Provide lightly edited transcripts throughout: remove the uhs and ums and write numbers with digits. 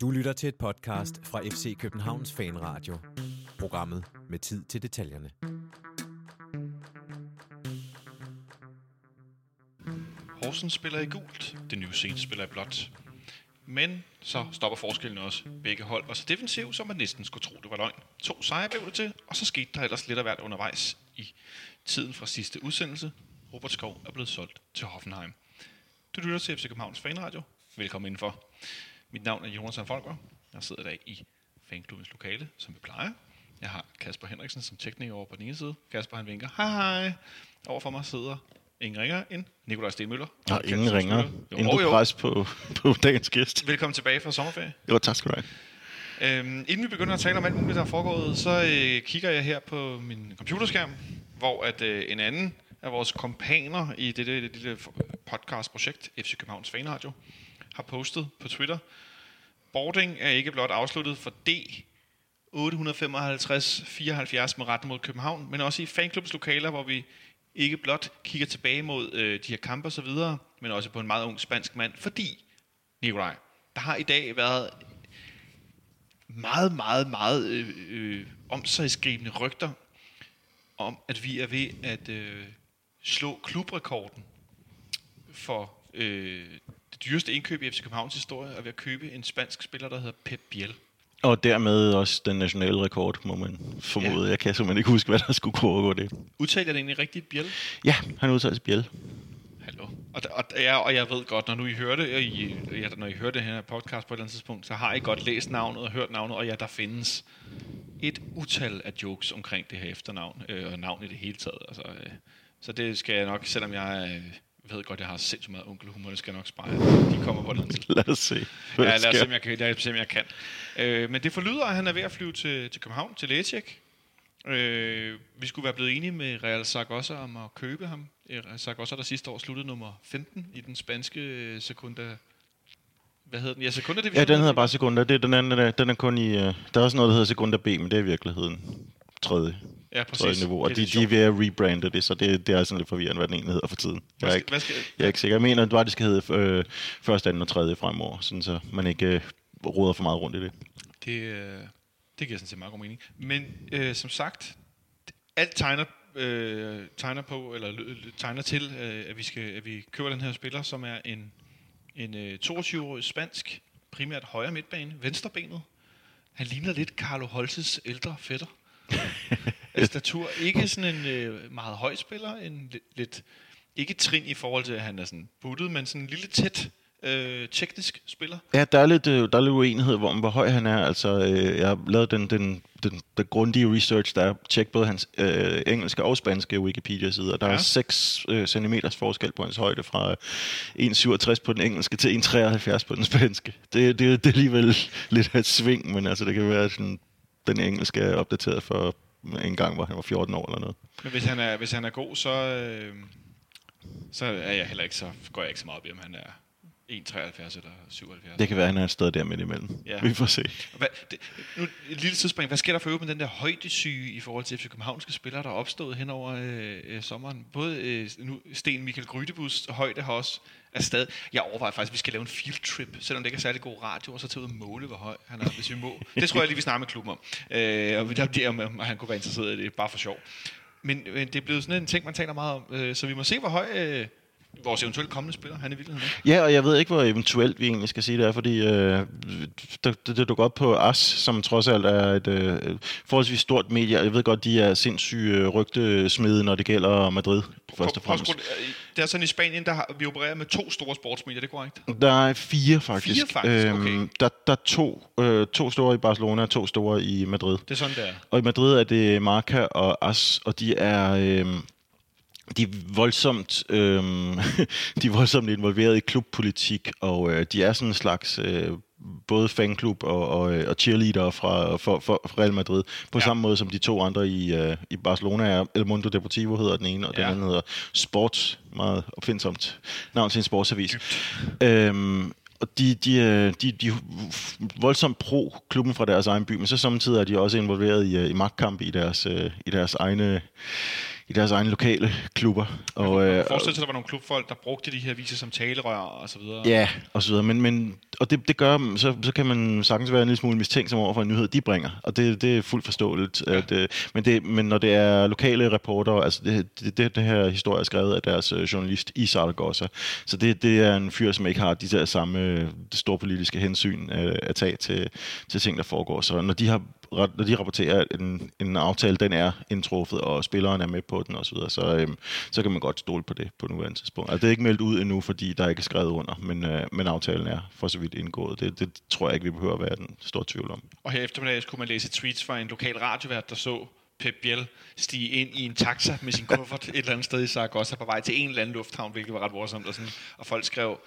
Du lytter til et podcast fra FC Københavns Fanradio. Programmet med tid til detaljerne. Horsens spiller i gult, The New Saints spiller i blåt. Men så stopper forskellen også. Begge hold var så defensiv, som man næsten skulle tro, det var løgn. 2 sejre blev det til, og så skete der ellers lidt af hvert undervejs i tiden fra sidste udsendelse. Robert Skov er blevet solgt til Hoffenheim. Du lytter til FC Københavns Fanradio. Velkommen indenfor. Mit navn er Jonas Wind. Jeg sidder i dag i fanklubbens lokale, som vi plejer. Jeg har Kasper Henriksen som tekniker over på den ene side. Kasper, han vinker. Hej. Overfor mig sidder ingen ringer end Nikolaj Steymøller. Nej, ingen ringer. Ingen pres på dagens gæst. Velkommen tilbage fra sommerferie. Jo, tak skal du have. Inden vi begynder at tale om alt muligt, der er foregået, så kigger jeg her på min computerskærm, hvor at en anden af vores kompaner i dette lille podcastprojekt, FC Københavns Fanradio, har postet på Twitter. Boarding er ikke blot afsluttet for D 855-74 med retten mod København, men også i fanklubbens lokaler, hvor vi ikke blot kigger tilbage mod de her kampe og så videre, men også på en meget ung spansk mand, fordi, Nikolaj, der har i dag været meget, meget, meget omsagsgribende rygter om, at vi er ved at slå klubrekorden for det dyreste indkøb i FC Københavns historie, er ved at købe en spansk spiller, der hedder Pep Biel. Og dermed også den nationale rekord, må man formode. Ja. Jeg kan simpelthen ikke huske, hvad der skulle foregå det. Udtaler det egentlig rigtigt, Biel? Ja, han udtaler sig Biel. Hallo. Og jeg ved godt, når nu I hører det, når I hører det her podcast på et eller andet tidspunkt, så har I godt læst navnet og hørt navnet, og der findes et utal af jokes omkring det her efternavn, og navn i det hele taget. Altså, så det skal jeg nok, selvom jeg... Jeg ved godt, jeg har sindssygt meget onkelhumor, det skal nok spare. De kommer på den tid. Lad os se. Lad os se, om jeg kan. Men det forlyder, at han er ved at flyve til København, til lægetjek. Vi skulle være blevet enige med Real Zaragoza om at købe ham. Real Zaragoza, der sidste år sluttede nummer 15 i den spanske sekunda... Hvad hedder den? Ja, sekunda division. Ja, den hedder bare sekunda. Det er den anden, den er kun i... Der er også noget, der hedder sekunda B, men det er i virkeligheden tredje niveau, og de er ved at rebrande det, så det er sådan lidt forvirrende, hvad den ene hedder for tiden. Jeg er ikke sikker. Jeg mener, at det skal hedde først, anden og tredje fremover, sådan så man ikke roder for meget rundt i det. Det giver sådan set meget god mening. Men som sagt, alt tegner til, at vi køber den her spiller, som er en 22-årig spansk, primært højre midtbane, venstrebenet. Han ligner lidt Carlo Holstens ældre fætter. Statur, ikke sådan en meget høj spiller, en lidt ikke trin i forhold til, at han er sådan buttet, men sådan en lille tæt teknisk spiller. Ja, der er lidt uenighed om, hvor høj han er. Altså, jeg har lavet den grundige research, der tjekket både hans engelske og spanske Wikipedia-sider. Der er 6 centimeters forskel på hans højde fra 1,67 på den engelske til 1,73 på den spanske. Det er alligevel lidt af et sving, men altså, det kan være sådan... Den engelske er opdateret for en gang, hvor han var 14 år eller noget. Men hvis han er god, så er jeg heller ikke så går jeg ikke så meget op i, om han er 1,73 eller 77. Det kan være, han er et sted der midt imellem. Ja. Vi får se. Nu et lille tidsspring. Hvad sker der for øvrigt med den der højdesyge i forhold til FC københavnske spillere, der er opstået hen over sommeren? Både nu Sten Michael Grydebus højde har også er stadig... Jeg overvejer faktisk, at vi skal lave en field trip, selvom det ikke er særlig god radio, og så tage ud og måle, hvor høj han er, hvis vi må. Det tror jeg lige, vi snakker med klubben om. Og han kunne være interesseret i det, bare for sjov. Men det er blevet sådan en ting, man taler meget om. Så vi må se, hvor høj... Vores eventuelt kommende spiller, han er vildt. Ja, og jeg ved ikke, hvor eventuelt vi egentlig skal sige det er, fordi det dukker op på AS, som trods alt er et forholdsvis stort medie. Jeg ved godt, de er sindssyge rygtesmede, når det gælder Madrid, først og fremmest. Det er sådan i Spanien, der vi opererer med 2 store sportsmedier, det er korrekt? Der er 4 faktisk. 4 faktisk, okay. Der er 2 store i Barcelona og 2 store i Madrid. Det er sådan, der. Og i Madrid er det Marca og AS, og de er... De er voldsomt involveret i klubpolitik, og de er sådan en slags både fanklub og cheerleader fra Real Madrid, på samme måde som de 2 andre i Barcelona er. El Mundo Deportivo hedder den ene, og den anden hedder Sports, meget opfindsomt navn til en sportsavis. Og de er voldsomt pro-klubben fra deres egen by, men så samtidig er de også involveret i magtkamp i deres egne lokale klubber. Og forestil dig, at der var nogle klubfolk, der brugte de her viser som talerør og så videre. Ja, og så videre. Men og det gør, så kan man sagtens være en lille smule mistænksom over for en nyhed, de bringer. Og det er fuldt forståeligt. Ja. Men når det er lokale reportere, altså det her historie er skrevet af deres journalist i Zaragoza, så det er en fyr, som ikke har de der samme store politiske hensyn at tage til ting, der foregår. Så når de rapporterer, at en aftale, den er indtruffet, og spilleren er med på den osv., så kan man godt stole på det på nuværende tidspunkt. Altså, det er ikke meldt ud endnu, fordi der er ikke skrevet under, men aftalen er for så vidt indgået. Det tror jeg ikke, vi behøver at være den store tvivl om. Og her eftermiddags kunne man læse tweets fra en lokal radiovært, der så Pep Biel stige ind i en taxa med sin kuffert et eller andet sted i Zaragoza på vej til en eller anden lufthavn, hvilket var ret morsomt, og folk skrev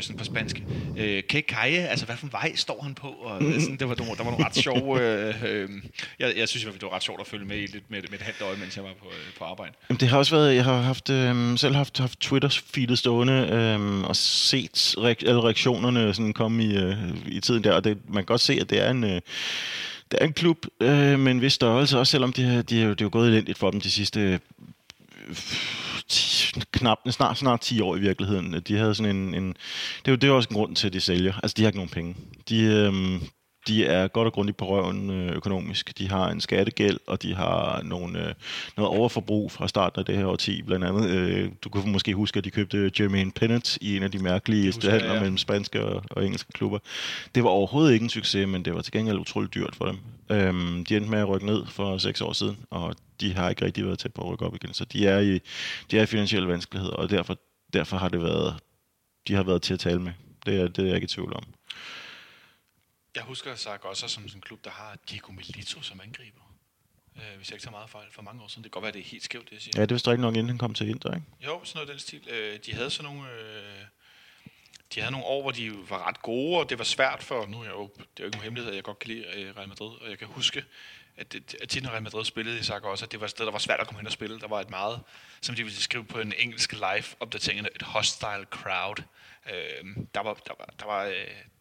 sådan på spansk, que calle, altså hvad for en vej står han på? Og sådan, der var nogle ret sjove... jeg synes, det var ret sjovt at følge med i lidt med et halvt øje, mens jeg var på arbejde. Jamen, det har også været... Jeg har haft, selv haft Twitter-feedet stående og set alle reaktionerne sådan komme i tiden der, og det, man kan godt se, at det er en... Der er en klub med en vis størrelse, også selvom det er jo gået elendigt for dem de sidste snart 10 år i virkeligheden. De havde sådan det er jo også en grund til, at de sælger. Altså, de har ikke nogen penge. De er godt og grundigt på røven økonomisk. De har en skattegæld, og de har noget overforbrug fra starten af det her årti, blandt andet. Du kan måske huske, at de købte Jermaine Pennant i en af de mærkelige handler mellem spanske og engelske klubber. Det var overhovedet ikke en succes, men det var til gengæld utroligt dyrt for dem. De endte med at rykke ned for 6 år siden, og de har ikke rigtig været tæt på at rykke op igen. Så de er i finansielle vanskeligheder, og derfor har det været, de har været til at tale med. Det er jeg ikke i tvivl om. Jeg husker Zaragoza som sådan en klub, der har Diego Milito som angriber. Hvis jeg ikke tager meget fejl for mange år siden. Det kan godt være, det er helt skævt, det jeg siger. Ja, det var strækken nok, inden han kom til Inter, ikke? Jo, sådan noget den stil. De havde nogle år, hvor de var ret gode, og det var svært for... Nu er jeg jo, det er jo ikke nogen hemmelighed, at jeg godt kan lide Real Madrid, og jeg kan huske, at tit når Real Madrid spillede i Zaragoza, det var et sted, der var svært at komme hen og spille. Der var et meget, som de ville skrive på en engelsk live-opdatering, et hostile crowd. Der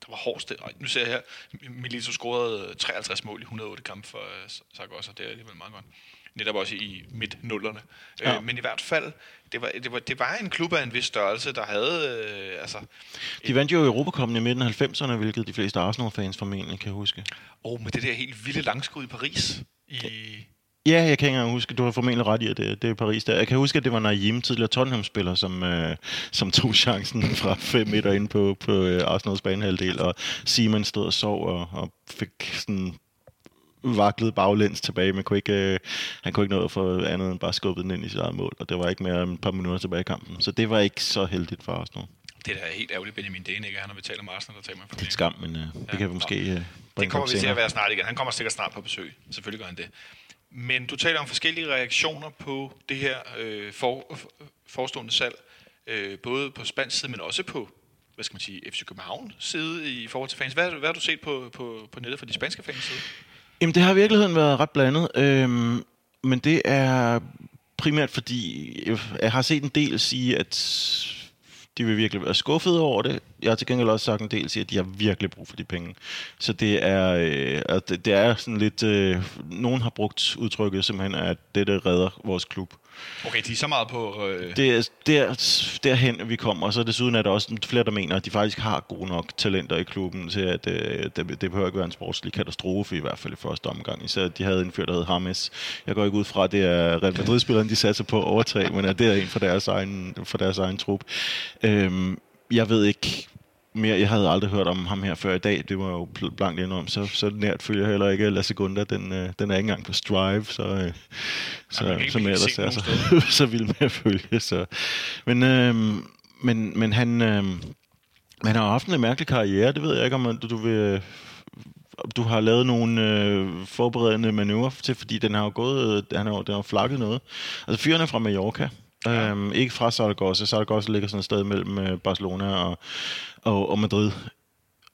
var hårdst. Nu ser jeg her, Milito scorede 53 mål i 108 kampe for Zaragoza, det er alligevel meget godt. Netop også i midt-nullerne. Ja. Men i hvert fald, det var en klub af en vis størrelse, der havde... De vandt jo Europacupen i midten af 90'erne, hvilket de fleste Arsenal-fans formentlig kan huske. Men det der helt vilde langskud i Paris i... Ja, jeg kan ikke engang huske. Du har formentlig ret i, at det er Paris der. Jeg kan huske, at det var Naim, tidligere Tottenham-spiller, som tog chancen fra 5 meter ind på Arsenals banehalvdel, og Simon stod og sov og fik sådan... vaklede baglæns tilbage, men han kunne ikke nå at få andet end bare skubbet den ind i sit eget mål, og det var ikke mere end et par minutter tilbage i kampen, så det var ikke så heldigt for os nu. Det der er helt ærgerligt, Benjamin Dane, ikke? Han har vi talt om Arsenal, der tager mig på det. Det er skam, men det kan vi måske bringe. Det kommer vi til at være snart igen. Han kommer sikkert snart på besøg. Selvfølgelig gør han det. Men du taler om forskellige reaktioner på det her forestående salg, både på spansk side, men også på FC København side i forhold til fans. Hvad har du set på nettet fra de spanske fans side? Jamen, det har i virkeligheden været ret blandet, men det er primært fordi, jeg har set en del sige, at de vil virkelig være skuffede over det. Jeg har til gengæld også sagt en del sige, at de har virkelig brug for de penge. Så det er sådan lidt... nogen har brugt udtrykket simpelthen, at det der redder vores klub. Okay, de er så meget på... Det er derhen, vi kommer, og så desuden er der også flere, der mener, at de faktisk har gode nok talenter i klubben til, at det behøver ikke være en sportslig katastrofe, i hvert fald i første omgang. Især de havde en fyr, der hed James. Jeg går ikke ud fra, at det er Real Madrid-spilleren, de satser på at overtage, men at det er en fra deres egen trup. Jeg ved ikke mere. Jeg havde aldrig hørt om ham her før i dag. Det var jo blankt indenom. Så nært følger jeg heller ikke. La Segunda, den er ikke engang på Strive, så mere ellers er så vild med at følge. Så. Men han har haft en mærkelig karriere. Det ved jeg ikke, om du vil... Du har lavet nogle forberedende manøvrer til, fordi den har jo gået... Den har flakket noget. Altså, fyrene fra Mallorca... Ja. Ikke fra Zaragoza. Zaragoza ligger sådan et sted mellem Barcelona og Madrid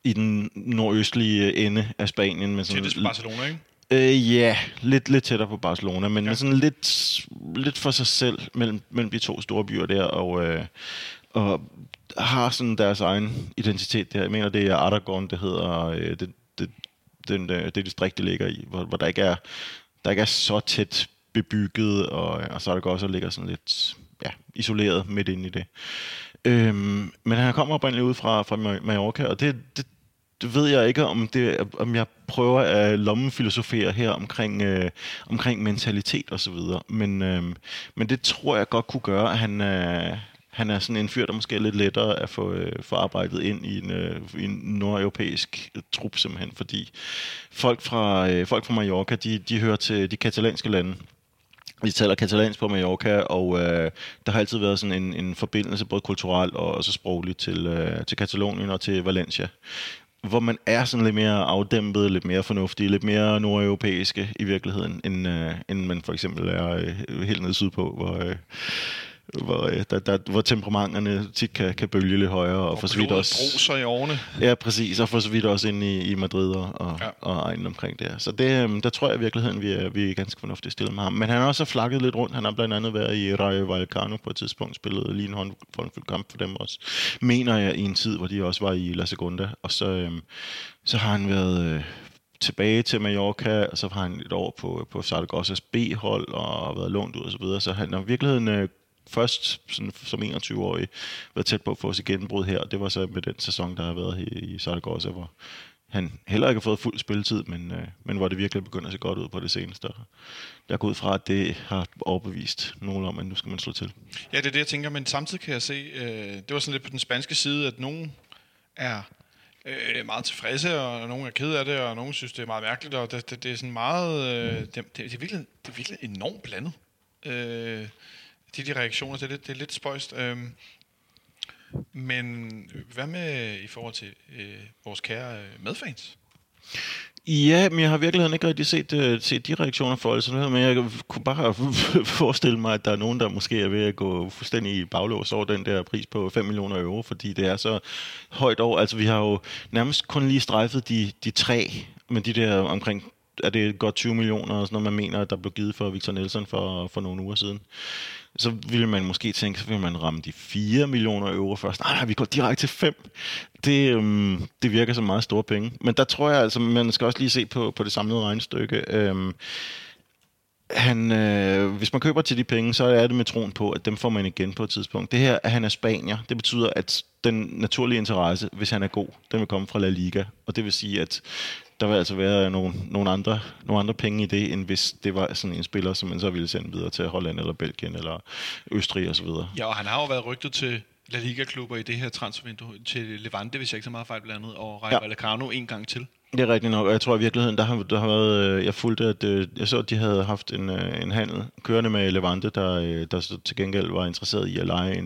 i den nordøstlige ende af Spanien. Men sådan tættest på Barcelona, ikke? Lidt tættere på Barcelona, men sådan lidt for sig selv mellem de to store byer der, og har sådan deres egen identitet der. Jeg mener, det er Aragon, det hedder det distrikt, det ligger i, hvor der ikke er så tæt bebygget, og så er det også ligger sådan lidt isoleret midt inde i det. Men han kommer oprindeligt ud fra Mallorca, og det det ved jeg ikke, om jeg prøver at lommefilosofere her omkring mentalitet og så videre. Men det tror jeg godt kunne gøre, at han er sådan en fyr, der måske er lidt lettere at få arbejdet ind i en nordeuropæisk trup, simpelthen, fordi folk fra Mallorca, de hører til de katalanske lande. Vi taler katalansk på Mallorca, og der har altid været sådan en forbindelse, både kulturelt og også sprogligt, til Katalonien og til Valencia, hvor man er sådan lidt mere afdæmpet, lidt mere fornuftig, lidt mere nordeuropæiske i virkeligheden, end man for eksempel er helt nede sydpå, hvor temperamenterne tit kan bølge lidt højere, og for så vidt også bruser i årene. Ja, præcis, og for så vidt også inde i Madrid og egen omkring der. Så det, der tror jeg i virkeligheden, vi er ganske fornuftigt stillet med ham. Men han har også flakket lidt rundt. Han har blandt andet været i Rayo Vallecano på et tidspunkt, spillet lige en håndfuld kamp for dem også, mener jeg, i en tid, hvor de også var i La Segunda. Og så har han været tilbage til Mallorca, og så har han et år på Zaragozas B-hold og været lånt ud og så videre. Så han har i virkeligheden først sådan, som 21-årig, været tæt på at få sit gennembrud her, og det var så med den sæson, der har været i Zaragoza, hvor han heller ikke har fået fuld spilletid, men hvor det virkelig begynder at se godt ud på det seneste. Jeg går ud fra, at det har overbevist nogen om, at nu skal man slå til. Ja, det er det, jeg tænker, men samtidig kan jeg se, det var sådan lidt på den spanske side, at nogen er meget tilfredse, og nogen er ked af det, og nogen synes, det er meget mærkeligt, og det er sådan meget det er virkelig enormt blandet. De reaktioner, det er lidt spøjst. Men hvad med i forhold til vores kære medfans? Ja, men jeg har i virkeligheden ikke rigtig set de reaktioner for altså noget, men jeg kunne bare forestille mig, at der er nogen, der måske er ved at gå fuldstændig i baglås over den der pris på 5 millioner euro, fordi det er så højt over. Altså, vi har jo nærmest kun lige strejfet de tre, men de der omkring, er det godt 20 millioner, og sådan noget, man mener, der blev givet for Victor Nelson for nogle uger siden. Så ville man måske tænke, så ville man ramme de 4 millioner euro først. Nej, vi går direkte til 5. Det virker som meget store penge. Men der tror jeg, altså, man skal også lige se på det samlede regnestykke. Hvis man køber til de penge, så er det med troen på, at dem får man igen på et tidspunkt. Det her, at han er spanier, det betyder, at den naturlige interesse, hvis han er god, den vil komme fra La Liga. Og det vil sige, at der vil altså være nogle andre penge i det, end hvis det var sådan en spiller, som man så ville sende videre til Holland eller Belgien eller Østrig og så videre. Ja, og han har jo været rygtet til La Liga-klubber i det her transfervindue, til Levante, hvis jeg ikke så meget fejl, blandt andet, og Rayo Vallecano en gang til. Det er rigtigt nok, og jeg tror i virkeligheden, der har været, jeg fulgte, at jeg så, at de havde haft en handel kørende med Levante, der til gengæld var interesseret i at lege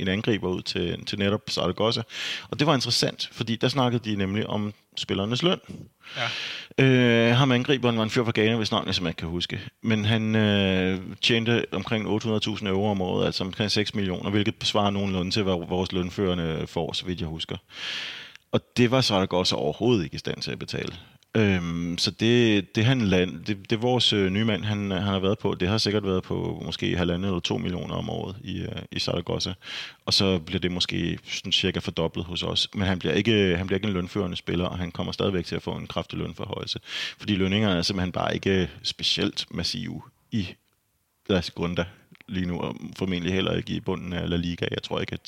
en angriber ud til netop Zaragoza. Og det var interessant, fordi der snakkede de nemlig om spillernes løn. Ja. Ham angriberen var en fyr fra Ghana, hvis navnet som jeg kan huske. Men han tjente omkring 800.000 euro om året, altså omkring 6 millioner, hvilket svarer nogenlunde til, hvad vores lønførende får, så vidt jeg husker. Og det var Zaragoza overhovedet ikke i stand til at betale. Så det vores nye mand, han har været på, det har sikkert været på måske 1,5 eller 2 millioner om året i Zaragoza. Og så bliver det måske sådan cirka fordoblet hos os. Men han bliver ikke en lønførende spiller, og han kommer stadigvæk til at få en kraftig lønforhøjelse. Fordi lønningerne er simpelthen bare ikke specielt massive i La Segunda lige nu, og formentlig heller ikke i bunden af La Liga. Jeg tror ikke,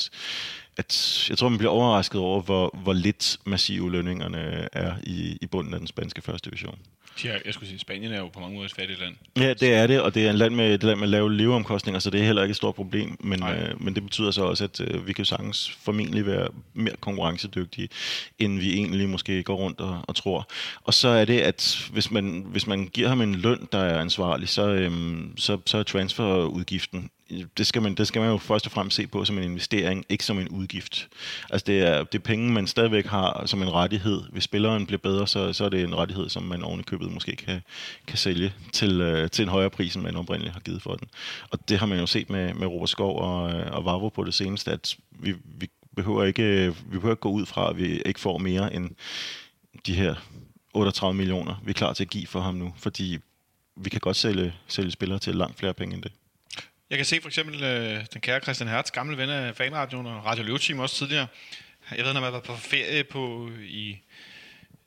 jeg tror, man bliver overrasket over, hvor lidt massive lønningerne er i bunden af den spanske første division. Jeg skulle sige, Spanien er jo på mange måder et fattigt land. Ja, det er det, og det er et land med lave leveomkostninger, så det er heller ikke et stort problem. Men det betyder så også, at vi kan sagtens formentlig være mere konkurrencedygtige, end vi egentlig måske går rundt og tror. Og så er det, at hvis man giver ham en løn, der er ansvarlig, så er transferudgiften, det skal man jo først og fremmest se på som en investering, ikke som en udgift. Altså det er penge, man stadigvæk har som en rettighed. Hvis spilleren bliver bedre, så er det en rettighed, som man oven i købet måske kan sælge til en højere pris, end man oprindeligt har givet for den. Og det har man jo set med Robert Skov og Vavro på det seneste, at vi behøver ikke gå ud fra, at vi ikke får mere end de her 38 millioner, vi er klar til at give for ham nu, fordi vi kan godt sælge spillere til langt flere penge end det. Jeg kan se for eksempel den kære Christian Hertz, gamle ven af Fanradioen og Radio Løvteam også tidligere. Jeg ved, når man var på ferie i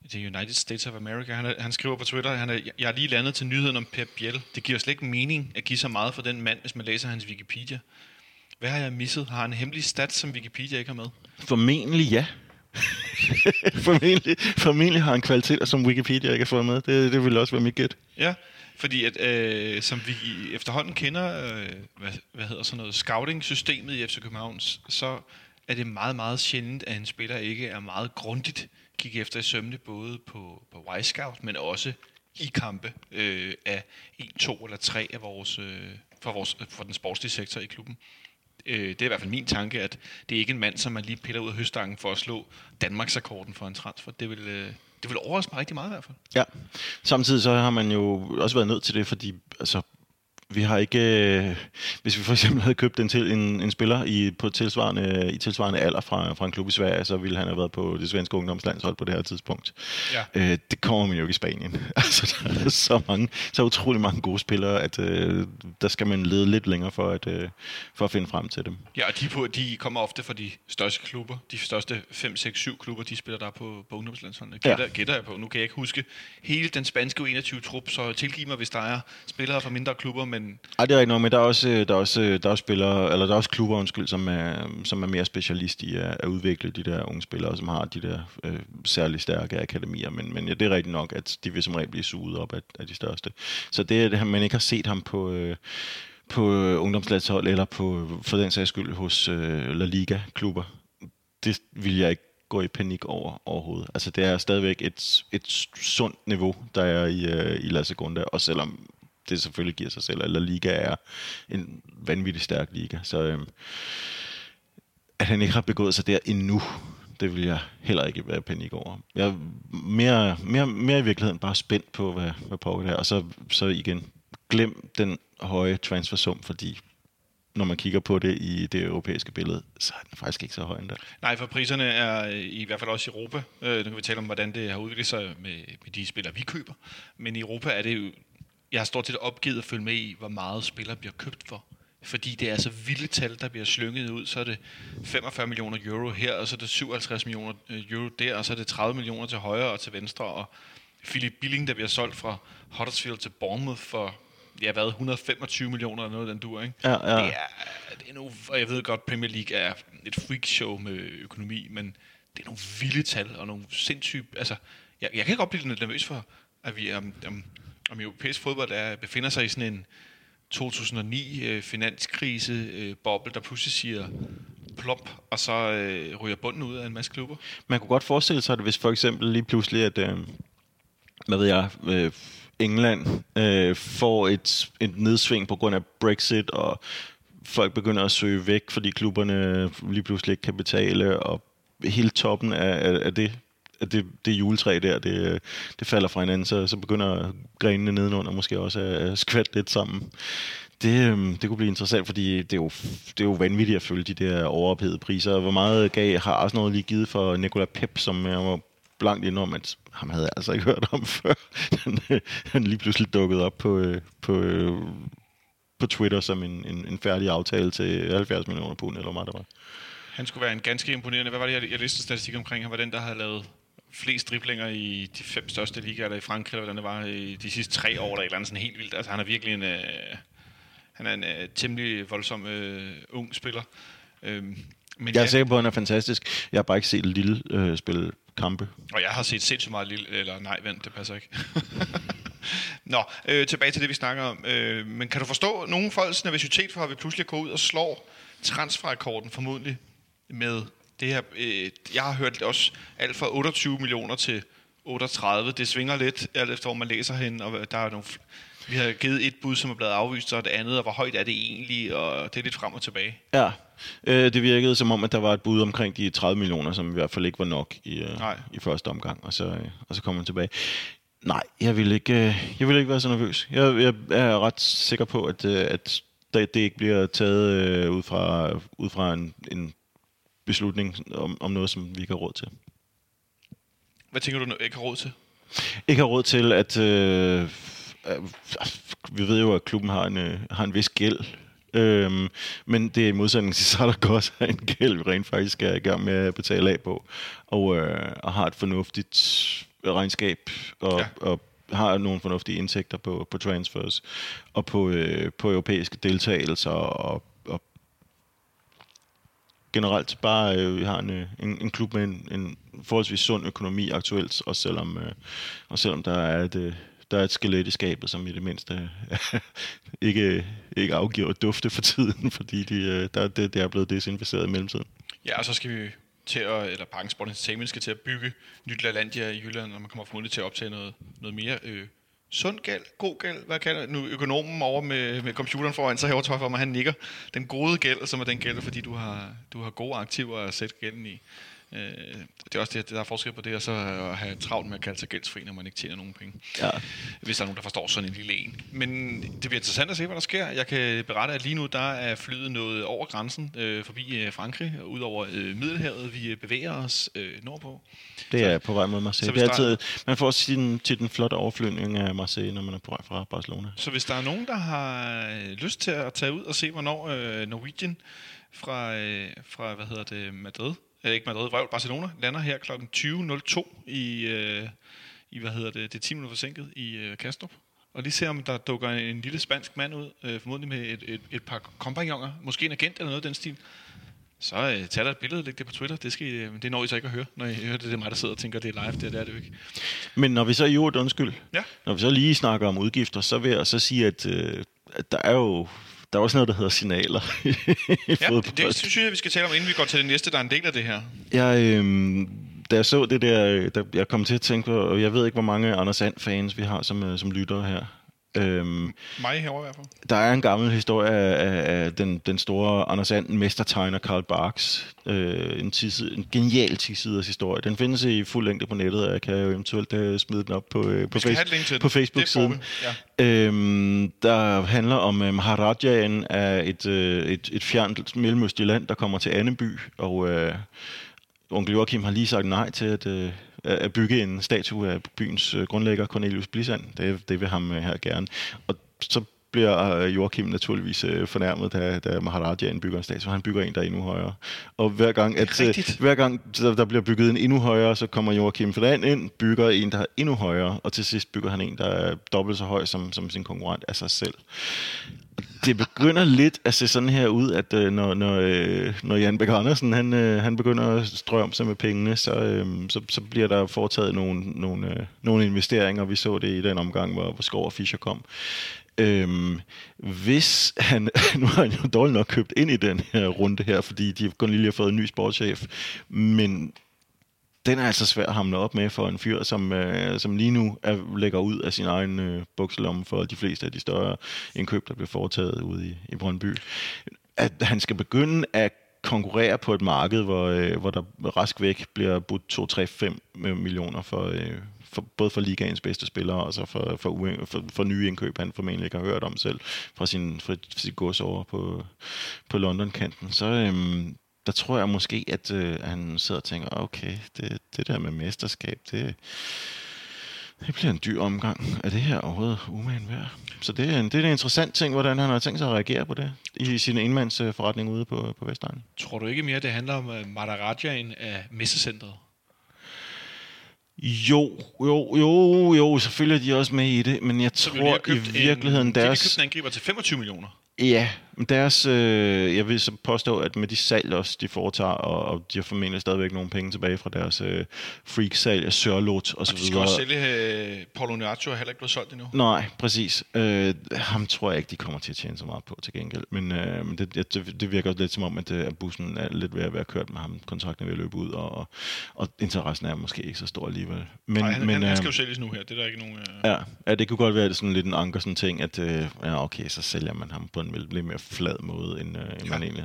The United States of America. Han skriver på Twitter, jeg er lige landet til nyheden om Pep Biel. Det giver slet ikke mening at give så meget for den mand, hvis man læser hans Wikipedia. Hvad har jeg misset? Har han en hemmelig stat, som Wikipedia ikke har med? Formentlig ja. Formentlig har en kvalitet, som Wikipedia ikke har fået med. Det vil også være mit gæt. Ja, fordi at, som vi efterhånden kender, hvad hedder sådan noget, scouting-systemet i FC København, så er det meget, meget sjældent, at en spiller ikke er meget grundigt kigge efter i sømne, både på Wisecout, men også i kampe af 1, 2 eller 3 af for den sportslige sektor i klubben. Det er i hvert fald min tanke, at det er ikke en mand, som man lige piller ud af høstangen for at slå Danmarksrekorden for en transfer. Det vil overraske mig rigtig meget i hvert fald. Ja, samtidig så har man jo også været nødt til det, fordi altså, vi har ikke... hvis vi for eksempel havde købt en spiller i tilsvarende alder fra en klub i Sverige, så ville han have været på det svenske ungdomslandshold på det her tidspunkt. Ja. Det kommer man jo ikke i Spanien. Altså, der er så utrolig mange gode spillere, at der skal man lede lidt længere for at finde frem til dem. Ja, og de kommer ofte fra de største klubber. De største 5, 6, 7 klubber, de spiller der på ungdomslandsholdene. Gætter jeg på. Nu kan jeg ikke huske hele den spanske U21-trup, så tilgiv mig, hvis der er spillere fra mindre klubber, men ej, det er ikke nok, men der er også klubber, som er mere specialist i at udvikle de der unge spillere, som har de der særligt stærke akademier, men ja, det er rigtigt nok, at de vil som regel blive suget op af de største. Så det at man ikke har set ham på ungdomslandshold eller på, for den sags skyld, hos La Liga-klubber, det vil jeg ikke gå i panik over overhovedet. Altså, det er stadigvæk et sundt niveau, der er i La Segunda, og selvom det selvfølgelig giver sig selv, eller Liga er en vanvittig stærk liga. Så at han ikke har begået sig der endnu, det vil jeg heller ikke være panik over. Jeg er mere i virkeligheden bare spændt på, hvad pokker det er. Og så igen, glem den høje transfersum, fordi når man kigger på det i det europæiske billede, så er den faktisk ikke så høj endda. Nej, for priserne er i hvert fald også i Europa. Nu kan vi tale om, hvordan det har udviklet sig med de spillere, vi køber. Men i Europa er det jo... Jeg har stort set opgivet at følge med i, hvor meget spillere bliver købt for. Fordi det er altså vilde tal, der bliver slynget ud. Så er det 45 millioner euro her, og så er det 57 millioner euro der, og så er det 30 millioner til højre og til venstre. Og Philip Billing, der bliver solgt fra Huddersfield til Bournemouth for... Det har været 125 millioner eller noget den dur, ikke? Ja, ja. Det er nu, og jeg ved godt, Premier League er et freakshow med økonomi, men det er nogle vilde tal og nogle sindssyge... Altså, jeg kan godt blive lidt nervøs for, at vi... Om europæisk fodbold befinder sig i sådan en 2009-finanskrise-boble, der pludselig siger plop, og så ryger bunden ud af en masse klubber. Man kunne godt forestille sig, at hvis for eksempel lige pludselig, at England får et nedsving på grund af Brexit, og folk begynder at søge væk, fordi klubberne lige pludselig ikke kan betale, og hele toppen af det... Det juletræ der, det falder fra hinanden, så begynder grenene nedenunder måske også at skvatte lidt sammen. Det kunne blive interessant, fordi det er jo vanvittigt at følge de der overophedede priser. Hvor meget har Arsenal lige givet for Nikolaj Pep, som jeg var blankt indom, at ham havde jeg altså ikke hørt om før. Han lige pludselig dukkede op på Twitter som en færdig aftale til 70 millioner pund, eller hvor meget det var. Han skulle være en ganske imponerende... Hvad var det, jeg listede statistik omkring? Han var den, der havde lavet flest driblinger i de 5 største ligaer, der i Frankrig, eller hvordan det var i de sidste 3 år, der eller andet sådan helt vildt. Altså, han er virkelig en temmelig voldsom ung spiller. Men jeg er sikker på, at han er fantastisk. Jeg har bare ikke set Lille spille kampe. Og jeg har set sindssygt meget Lille... Eller nej, vent, det passer ikke. Nå, tilbage til det, vi snakker om. Men kan du forstå nogen folks nervøsitet for, at vi pludselig går ud og slår transferrekorden formodentlig? Med det her, jeg har hørt også alt fra 28 millioner til 38. Det svinger lidt, alt efter hvor man læser hen, og der er nogle vi har givet et bud, som er blevet afvist, og det andet, og hvor højt er det egentlig, og det er lidt frem og tilbage. Ja, det virkede som om, at der var et bud omkring de 30 millioner, som i hvert fald ikke var nok i første omgang, og så kom man tilbage. Nej, jeg vil ikke være så nervøs. Jeg er ret sikker på, at det ikke bliver taget ud fra en beslutning om noget, som vi ikke har råd til. Hvad tænker du ikke har råd til? Ikke har råd til, at... vi ved jo, at klubben har en vis gæld. Men det er i modsætning til Zaragoza en gæld, vi rent faktisk er i gang med at betale af på. Og har et fornuftigt regnskab. Og har nogle fornuftige indtægter på transfers. Og på europæiske deltagelser og generelt bare vi har en klub med en forholdsvis sund økonomi aktuelt, og selvom der er et skelet i skabet, som i det mindste ikke afgiver dufte for tiden, fordi det er blevet desinficeret i mellemtiden. Ja, og så skal vi til at, eller Parken Sport Entertainment skal til at bygge nyt LaLandia i Jylland, og man kommer formodentlig til at optage noget mere sund gæld, god gæld, hvad kalder nu økonomen over med computeren foran sig herovre, tror jeg for mig, han nikker. Den gode gæld, som er den gæld, fordi du har gode aktiver at sætte gælden i. Det er også det, der er forskel på det, og så at have travlt med at kalde sig gældsfri, når man ikke tjener nogen penge. Ja. Hvis der er nogen, der forstår sådan en lille en. Men det bliver interessant at se, hvad der sker. Jeg kan berette, at lige nu der er flyet noget over grænsen, forbi Frankrig, og ud over Middelhavet. Vi bevæger os nordpå. Det er på vej mod Marseille. Det er altid, man får til den flotte overflyvning af Marseille, når man er på vej fra Barcelona. Så hvis der er nogen, der har lyst til at tage ud og se, hvornår Norwegian fra hvad hedder det, Madrid, ikke Madrid, Vrøvl, Barcelona, lander her kl. 20.02 i hvad hedder det, det er 10 minutter forsinket i Kastrup. Og lige se, om der dukker en lille spansk mand ud, formodentlig med et par kompagnoner, måske en agent eller noget af den stil. Så tag dig et billede og læg det på Twitter. Det, skal I, det når I så ikke at høre. Når I hører det, det er mig, der sidder og tænker, det er live. Det er det jo ikke. Men når vi så når vi så lige snakker om udgifter, så vil jeg så sige, at der er også noget, der hedder signaler. Ja, det synes jeg, vi skal tale om, inden vi går til det næste, der er en del af det her. Da jeg så det der, jeg kom til at tænke på, og jeg ved ikke, hvor mange Anders Sand-fans vi har som lyttere her. Mig herovre i hvert fald. Der er en gammel historie af den store Anders Sand-mestertegner Carl Barks. En genial 10-siders historie. Den findes i fuld længde på nettet, og jeg kan jo eventuelt smide den op på Facebook-siden. Ja. Der handler om Maharajaen af et fjernt mellemøstligt land, der kommer til Anneby, og onkel Joachim har lige sagt nej til at bygge en statue af byens grundlægger, Cornelius Blissand. Det vil ham her gerne. Og så bliver Joachim naturligvis fornærmet, da Maharajaen bygger en statue. Han bygger en, der er endnu højere. Og hver gang der bliver bygget en endnu højere, så kommer Joachim Ferdinand ind, bygger en, der er endnu højere. Og til sidst bygger han en, der er dobbelt så høj som sin konkurrent af sig selv. Det begynder lidt at se sådan her ud, at når Jan Bæk Andersen han begynder at strømme sig med pengene, så bliver der foretaget nogle investeringer. Vi så det i den omgang, hvor Skov og Fischer kom. Hvis han, nu har han jo dårligt nok købt ind i den her runde her, fordi de kun lige har fået en ny sportschef, men den er altså svær at hamle op med for en fyr, som lige nu lægger ud af sin egen bukselomme for de fleste af de større indkøb, der bliver foretaget ude i Brøndby. At han skal begynde at konkurrere på et marked, hvor der rask væk bliver budt 2-3-5 millioner for både for ligaens bedste spillere og så for nye indkøb, han formentlig ikke har hørt om selv fra sit gods over på London-kanten. Så der tror jeg måske, at han sidder og tænker, okay, det der med mesterskab, det bliver en dyr omgang. Er det her overhovedet umagen værd? Så det er en interessant ting, hvordan han har tænkt sig at reagere på det i sin enmandsforretning ude på Vestegnen. Tror du ikke mere, det handler om Maharajaen af messecentret? Jo, selvfølgelig er de også med i det, men jeg tror i virkeligheden de købte en angriber til 25 millioner. Ja, men deres, jeg vil så påstå, at med de salg også, de foretager, og de har formentlig stadigvæk nogle penge tilbage fra deres freak-salg af Sørloth og så videre. Og de skal også sælge Paulo Nacho, er heller ikke blevet solgt endnu. Nej, præcis. Ham tror jeg ikke, de kommer til at tjene så meget på til gengæld. Men det virker også lidt som om, at bussen er lidt ved at være kørt med ham. Kontrakten er ved at løbe ud, og interessen er måske ikke så stor alligevel. Men, nej, han skal jo sælges nu her. Det er der ikke nogen... Ja, det kunne godt være sådan lidt en Ankersen-ting, at okay, så sælger man ham på en lidt mere flad måde, end man egentlig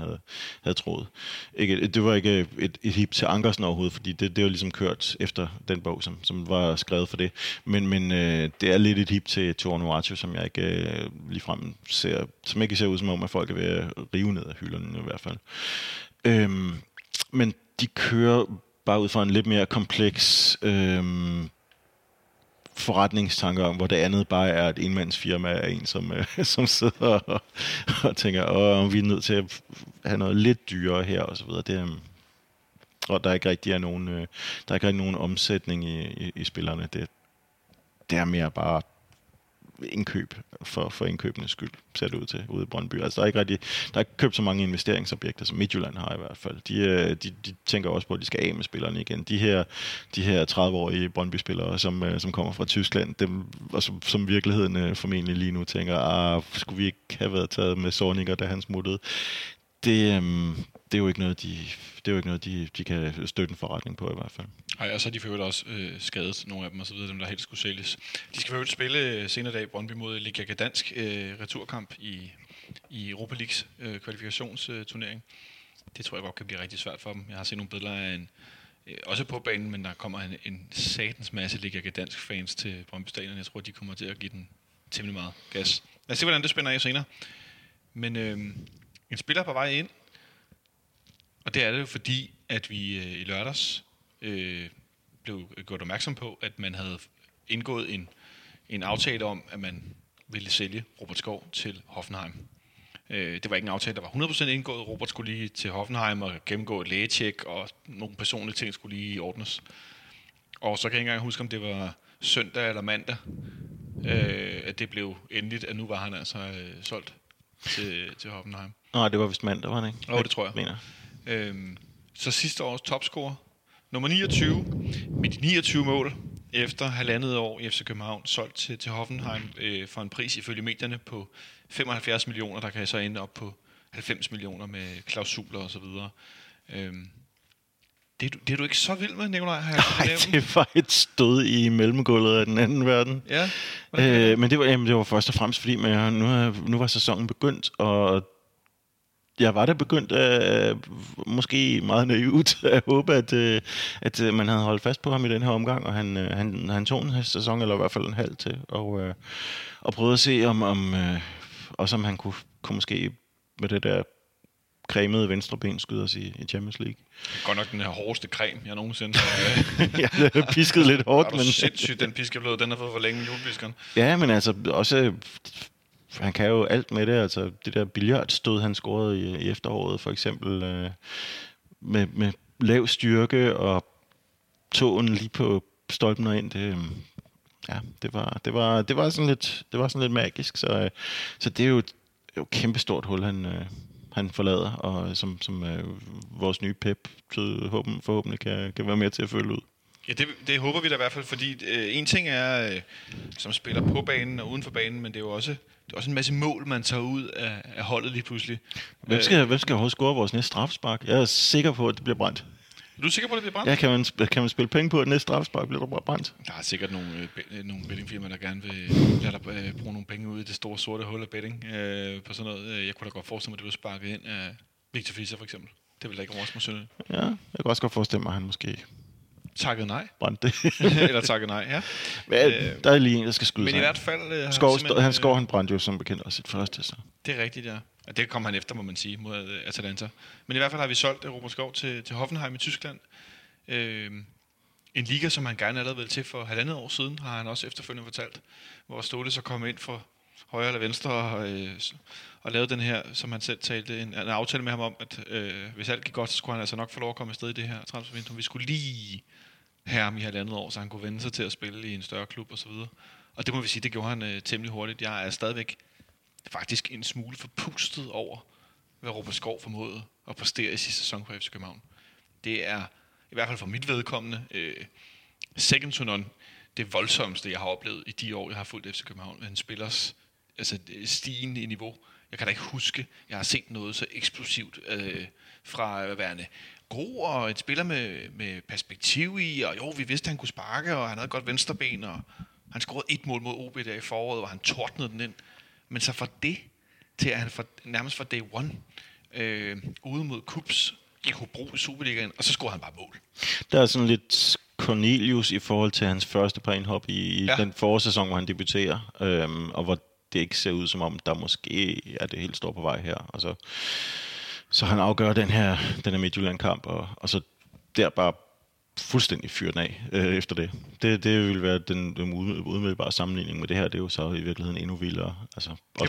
havde troet. Ikke, det var ikke et hip til Ankersen overhovedet, fordi det var ligesom kørt efter den bog, som var skrevet for det. Men det er lidt et hip til Tornuaccio, som jeg ikke ligefrem ser, som ikke ser ud som om, at folk er ved at rive ned af hylderne i hvert fald. Men de kører bare ud fra en lidt mere kompleks... forretningstanker om, hvor det andet bare er et enmandsfirma af en, som sidder og tænker, om vi er nødt til at have noget lidt dyrere her, og så videre. Det, og der er ikke rigtig nogen omsætning i spillerne. Det er mere bare indkøb for indkøbenes skyld, ser det ud til ude i Brøndby. Altså, der er ikke rigtig, der er ikke købt så mange investeringsobjekter, som Midtjylland har i hvert fald. De tænker også på, at de skal af med spillerne igen. De her 30-årige Brøndby-spillere, som kommer fra Tyskland, dem, og som virkeligheden formentlig lige nu tænker, skulle vi ikke have været taget med Zorniger, da han smuttede? Det er jo ikke noget, de kan støtte en forretning på i hvert fald. Ej, og så er de forhøjt også skadet, nogle af dem og så videre, dem der helt skulle sælges. De skal forhøjt spille senere dag Brøndby mod Legia Gdansk returkamp i Europa Leagues kvalifikationsturnering. Det tror jeg godt kan blive rigtig svært for dem. Jeg har set nogle billeder af en, også på banen, men der kommer en satans masse Legia Gdansk fans til Brøndby Stadion. Jeg tror, de kommer til at give den temmelig meget gas. Lad os se, hvordan det spænder af senere. Men en spiller på vej ind, og det er det jo fordi, at vi i lørdags blev gjort opmærksom på, at man havde indgået en aftale om, at man ville sælge Robert Skov til Hoffenheim. Det var ikke en aftale, der var 100% indgået. Robert skulle lige til Hoffenheim og gennemgå et lægetjek, og nogle personlige ting skulle lige ordnes. Og så kan jeg ikke engang huske, om det var søndag eller mandag, at det blev endeligt, at nu var han altså solgt til Hoffenheim. Nej, det var vist mandag, var det ikke? Det tror jeg. Så sidste års topscorer, nummer 29, med de 29 mål efter halvandet år i FC København, solgt til Hoffenheim for en pris ifølge medierne på 75 millioner, der kan så ende op på 90 millioner med klausuler og så videre. Det er du ikke så vild med, Nikolaj? Nej, det var et stød i mellemgulvet af den anden verden. Ja, men det var først og fremmest, fordi nu var sæsonen begyndt, og jeg var da begyndt måske meget naivt at håbe, at man havde holdt fast på ham i den her omgang, og han tog en sæson, eller i hvert fald en halv til, og prøvede at se, om han kunne måske med det der cremede venstreben skyder os i Champions League. Det er godt nok den her hårdeste creme, jeg nogensinde har. Jeg piskede lidt hårdt. Men sindssygt, den piskeblød, den har fået for længe med julepiskeren. Ja, men altså også, han kan jo alt med det. Altså det der billiardstød, han scorede i efteråret, for eksempel med lav styrke og tåen lige på stolpen og ind, det var sådan lidt, magisk. Så det er jo et kæmpestort hul, han forlader, og som vores nye Pep forhåbentlig kan være med til at følge ud. Ja, det håber vi da i hvert fald, fordi en ting er, som spiller på banen og uden for banen, men det er jo også, en masse mål, man tager ud af holdet lige pludselig. Hvem skal score vores næste strafspark? Jeg er sikker på, at det bliver brændt. Er du sikker på, at det bliver brændt? Ja, kan man spille penge på, at næste strafspark bliver der brændt? Der er sikkert nogle bettingfirmaer, der gerne vil bruge nogle penge ud i det store sorte hul af betting på sådan noget. Jeg kunne da godt forestille mig, at det blev sparket ind af Victor Fischer for eksempel. Det ville da ikke overraske mig synderligt. Ja, jeg kunne også godt forestille mig, at han måske takket nej. Brændte eller takket nej, ja. Men, der er lige en, der skal skyde sig. Men i hvert fald han brændte jo som bekendt også sit første. Så. Det er rigtigt, ja. Og det kom han efter, må man sige, mod Atalanta. Men i hvert fald har vi solgt Robert Skov til Hoffenheim i Tyskland. En liga, som han gerne allerede ville til for halvandet år siden, har han også efterfølgende fortalt. Hvor Ståle så kom ind fra højre eller venstre og lavede den her, som han selv talte, en aftale med ham om, at hvis alt gik godt, så skulle han altså nok få lov at komme afsted i det her transfervindue. Vi skulle lige have ham i halvandet år, så han kunne vende sig til at spille i en større klub osv. Og det må vi sige, det gjorde han temmelig hurtigt. Jeg er stadigvæk faktisk en smule forpustet over, hvad Robert Skov formåede at præstere i sidste sæson for FC København. Det er, i hvert fald for mit vedkommende, second to none, det voldsomste, jeg har oplevet i de år, jeg har fulgt FC København. Han spiller altså stigende i niveau. Jeg kan da ikke huske, jeg har set noget så eksplosivt fra at være god og et spiller med perspektiv i, og jo, vi vidste, han kunne sparke, og han havde godt venstreben, og han scorede et mål mod OB der i foråret, hvor han tordnede den ind. Men så fra det til, at han nærmest fra day one ude mod Kups i Hobro i Superligaen, og så scorede han bare mål. Der er sådan lidt Cornelius i forhold til hans første par indhop i den forårsæson, hvor han debuterer, og hvor det ikke ser ud som om, der måske er det helt store på vej her. Og så han afgør den her Midtjylland-kamp, og så der bare fuldstændig fyrer den af efter det. Det vil være den udmiddelbare sammenligning med det her. Det er jo så i virkeligheden endnu vildere. Altså, og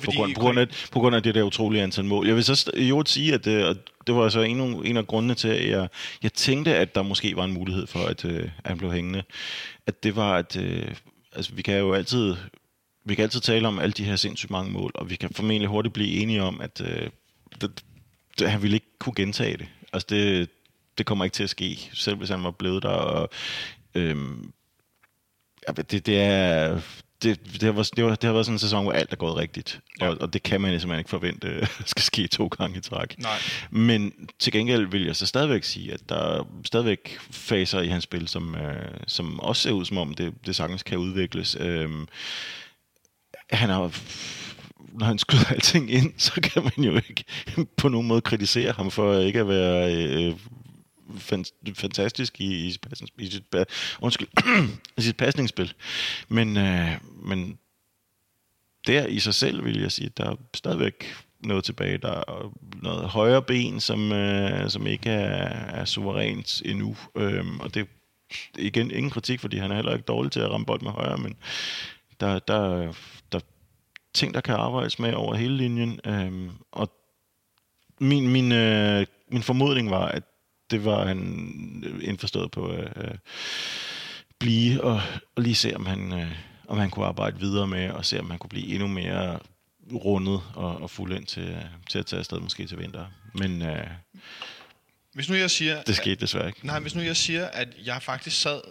på grund af det der utrolige antal mål. Jeg vil så i øvrigt sige, at det var så en af grundene til, at jeg tænkte, at der måske var en mulighed for, at han blev hængende. At det var, at altså, vi kan jo altid vi kan altid tale om alle de her sindssygt mange mål, og vi kan formentlig hurtigt blive enige om, at han ville ikke kunne gentage det. Altså det kommer ikke til at ske, selv hvis han var blevet der. Og, det har været sådan en sæson, hvor alt er gået rigtigt, ja. og det kan man simpelthen ikke forvente skal ske 2 gange i træk. Nej. Men til gengæld vil jeg så stadigvæk sige, at der er stadigvæk faser i hans spil, som også ser ud som om det sagtens kan udvikles. Når han skyder alting ind, så kan man jo ikke på nogen måde kritisere ham for ikke at være fantastisk i sit pasningsspil. Men der i sig selv vil jeg sige, at der er stadigvæk noget tilbage. Der er noget højere ben, som ikke er suverænt endnu. Og det er igen ingen kritik, fordi han er heller ikke dårlig til at ramme bold med højre, men der ting, der kan arbejdes med over hele linjen. Og min formodning var, at det var han indforstået på at blive og lige se, om han kunne arbejde videre med, og se, om han kunne blive endnu mere rundet og fuldendt til at tage afsted, måske til vinter. Men hvis nu jeg siger, det skete desværre ikke. Nej, hvis nu jeg siger, at jeg faktisk sad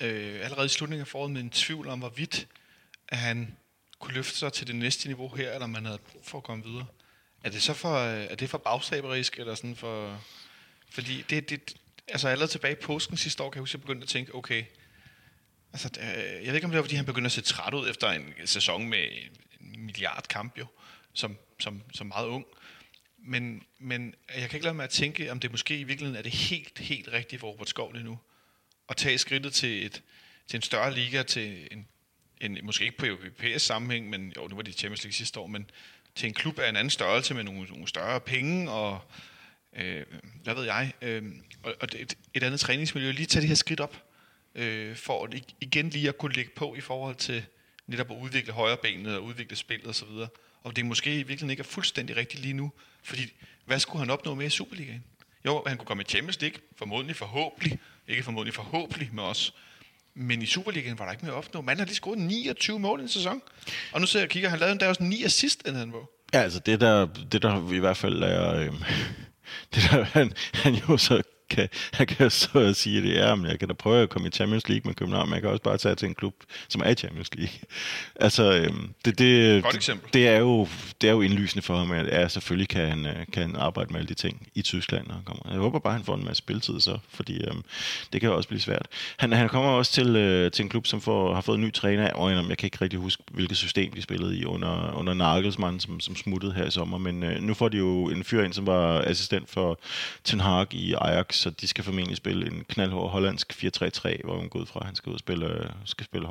allerede i slutningen af foråret med en tvivl om, hvorvidt at han kunne løfte sig til det næste niveau her, eller man havde brug for at komme videre. Er det så for bagstræberisk, eller sådan for... Fordi det altså allerede tilbage i påsken sidste år, kan jeg huske, at jeg begyndte at tænke, okay, altså, jeg ved ikke, om det var, fordi han begyndte at se træt ud efter en sæson med en milliard kamp, jo, som meget ung. Men jeg kan ikke lade mig at tænke, om det måske i virkeligheden er det helt, helt rigtigt for Robert Skov lige nu, at tage skridtet til en større liga, til en måske ikke på europæisk sammenhæng, men jo, nu var det Champions League sidste år, men til en klub af en anden størrelse med nogle større penge og hvad ved jeg, og et andet træningsmiljø, lige tage det her skridt op, for at igen lige at kunne lægge på i forhold til netop at udvikle højre benet og udvikle spillet osv. Og det måske i virkeligheden ikke er fuldstændig rigtigt lige nu, fordi hvad skulle han opnå med i Superligaen? Jo, han kunne komme i Champions League, forhåbentlig med os. Men i Superligaen var der ikke mere at opnå. Man har lige scoret 29 mål i en sæson. Og nu sidder jeg og kigger, han lavede endda også 9 assist, end han var. Ja, altså det der i hvert fald er... det der, han jo så kan... Han kan så at sige, det er, men jeg kan da prøve at komme i Champions League med København, men jeg kan også bare tage til en klub, som er i Champions League. Altså, det er jo indlysende for ham, at selvfølgelig kan han arbejde med alle de ting i Tyskland, når han kommer. Jeg håber bare, han får en masse spilletid så, fordi det kan jo også blive svært. Han kommer også til en klub, som har fået en ny træner, og jeg kan ikke rigtig huske, hvilket system de spillede i under Nagelsmann, som smuttede her i sommer, men nu får de jo en fyr ind, som var assistent for Ten Hag i Ajax, så de skal formentlig spille en knaldhård hollandsk 4-3-3, hvor han går ud fra. Han skal ud og spille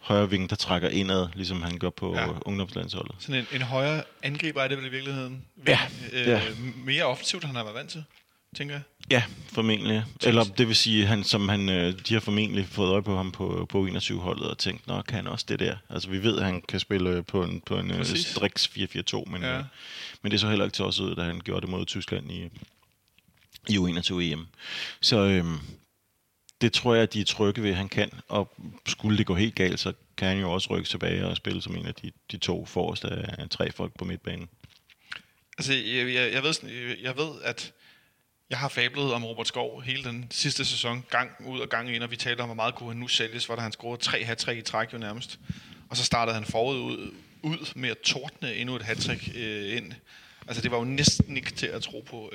højre ving, der trækker indad, ligesom han gør på ungdomslandsholdet. Sådan en højre angriber er det vel i virkeligheden? Ja. Mere offensivt, han har været vant til, tænker jeg. Ja, formentlig. Eller det vil sige, de har formentlig fået øje på ham på 21-holdet og tænkt, nå, kan han også det der? Altså, vi ved, at han kan spille på en striks 4-4-2, men, men det er så heller ikke til os ud, da han gjorde det mod Tyskland i U21-EM. Så det tror jeg, at de er trygge ved, at han kan. Og skulle det gå helt galt, så kan han jo også rykke tilbage og spille som en af de 2 forreste af 3 folk på midtbanen. Altså, jeg ved, at jeg har fablet om Robert Skov hele den sidste sæson, gang ud og gang ind, og vi talte om, hvor meget kunne han nu sælges, hvor han scorede 3 hat-trick i træk jo nærmest. Og så startede han forud med at tordne endnu et hat-trick ind. Altså, det var jo næsten ikke til at tro på...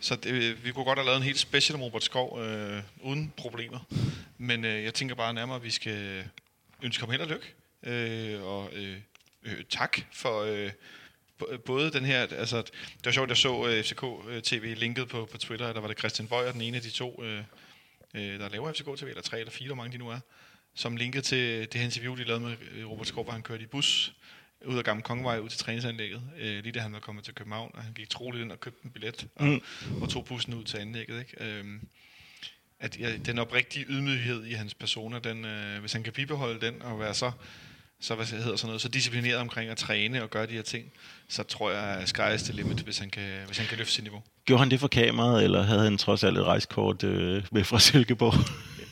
Så vi kunne godt have lavet en helt special om Robert Skov, uden problemer. Men jeg tænker bare nærmere, at vi skal ønske ham held og lykke. Tak for både den her... Altså, det var sjovt, at jeg så FCK-TV linket på Twitter. Der var det Christian Bøjer, den ene af de 2, der laver FCK-TV, eller 3 eller 4, hvor mange de nu er, som linkede til det interview, de lavede med Robert Skov, hvor han kørte i bus ud af Gamle Kongevej, ud til træningsanlægget, lige da han var kommet til København, og han gik troligt ind og købte en billet, og tog bussen ud til anlægget, ikke? Den oprigtige ydmyghed i hans persona, hvis han kan bibeholde den, og være så disciplineret omkring at træne og gøre de her ting, så tror jeg, at sky's the limit, hvis han kan løfte sit niveau. Gjorde han det for kameraet, eller havde han trods alt et rejskort med fra Silkeborg?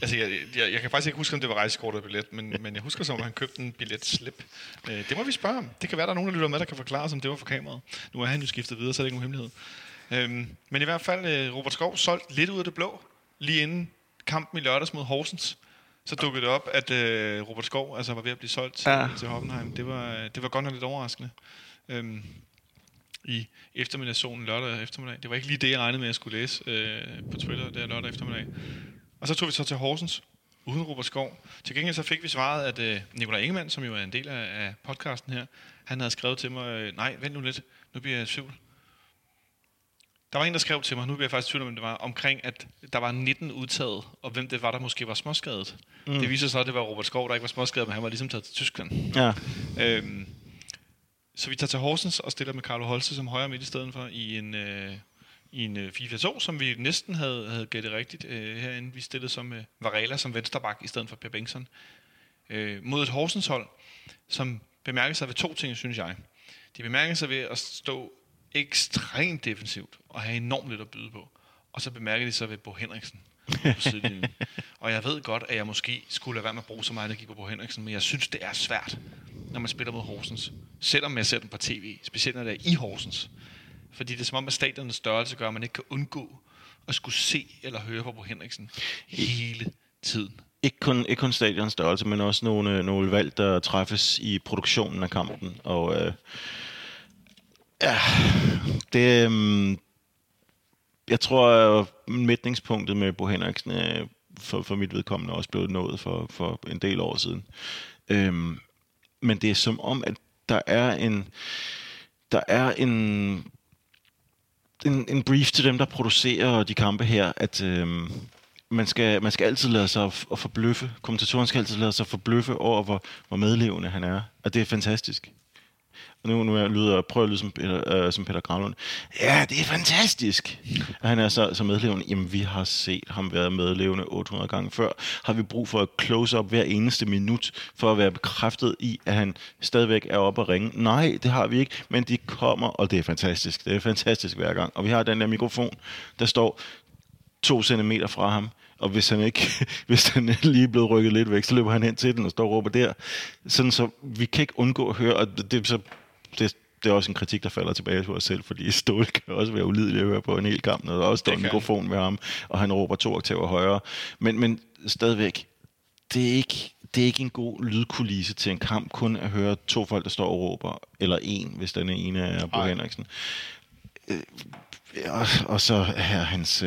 Altså, jeg kan faktisk ikke huske, om det var rejsekort eller billet, men jeg husker så, om han købte en billetslip. Det må vi spørge om. Det kan være, der er nogen, der lytter med, der kan forklare os, om det var for kameraet. Nu er han jo skiftet videre, så er det ikke nogen hemmelighed. Men i hvert fald, Robert Skov solgt lidt ud af det blå, lige inden kampen i lørdags mod Horsens. Så dukkede det op, at Robert Skov altså, var ved at blive solgt til Hoffenheim. Det var godt nok lidt overraskende. I eftermiddagszonen lørdag eftermiddag. Det var ikke lige det, jeg regnede med, at jeg skulle læse på Twitter der lørdag eftermiddag. Og så tog vi så til Horsens, uden Robert Skov. Til gengæld så fik vi svaret, at Nikolaj Ingemann, som jo er en del af podcasten her, han havde skrevet til mig, nej, vent nu lidt, nu bliver jeg i tvivl. Der var en, der skrev til mig, nu bliver jeg faktisk i tvivl om, hvem det var, omkring, at der var 19 udtaget, og hvem det var, der måske var småskadet. Mm. Det viser sig, at det var Robert Skov, der ikke var småskadet, men han var ligesom taget til Tyskland. Ja. Så vi tager til Horsens og stiller med Carlo Holsten som højre midt i stedet for i en 4-4-2, som vi næsten havde gættet rigtigt herinde. Vi stillede som Varela som vensterbak i stedet for Pierre Bengtsson. Mod et Horsens hold, som bemærker sig ved to ting, synes jeg. De bemærker sig ved at stå ekstremt defensivt og have enormt lidt at byde på. Og så bemærker de sig ved Bo Henriksen. Og jeg ved godt, at jeg måske skulle lade være med at bruge så meget energi på Bo Henriksen, men jeg synes, det er svært, når man spiller mod Horsens. Selvom jeg ser den på tv, specielt når det er i Horsens. Fordi det er som om, at stadionets størrelse gør, at man ikke kan undgå at skulle se eller høre fra Bo Henriksen hele tiden. Ikke kun stadionets størrelse, men også nogle valg, der træffes i produktionen af kampen. Og jeg tror, at mætningspunktet med Bo Henriksen for mit vedkommende også blev nået for en del år siden. Men det er som om, at der er en brief til dem, der producerer de kampe her, at man skal altid lade sig at forbløffe. Kommentatoren skal altid lade sig forbløffe over, hvor medlevende han er. Og det er fantastisk. Og nu prøver jeg at lyde som Peter Gravlund. Ja, det er fantastisk. Og han er så medlevende. Jamen, vi har set ham være medlevende 800 gange før. Har vi brug for at close up hver eneste minut, for at være bekræftet i, at han stadigvæk er oppe at ringe? Nej, det har vi ikke, men de kommer, og det er fantastisk. Det er fantastisk hver gang. Og vi har den der mikrofon, der står 2 centimeter fra ham. Og hvis han lige er blevet rykket lidt væk, så løber han hen til den og står og råber der. Sådan så vi kan ikke undgå at høre, og det er også en kritik, der falder tilbage til os selv, fordi Ståle kan også være ulidelig at høre på en hel kamp, når der også står en mikrofon med ham, og han råber 2 oktaver højere. Men stadigvæk, det er ikke en god lydkulisse til en kamp, kun at høre 2 folk, der står og råber, eller 1, hvis den ene er Bo Henriksen. Og så her hans...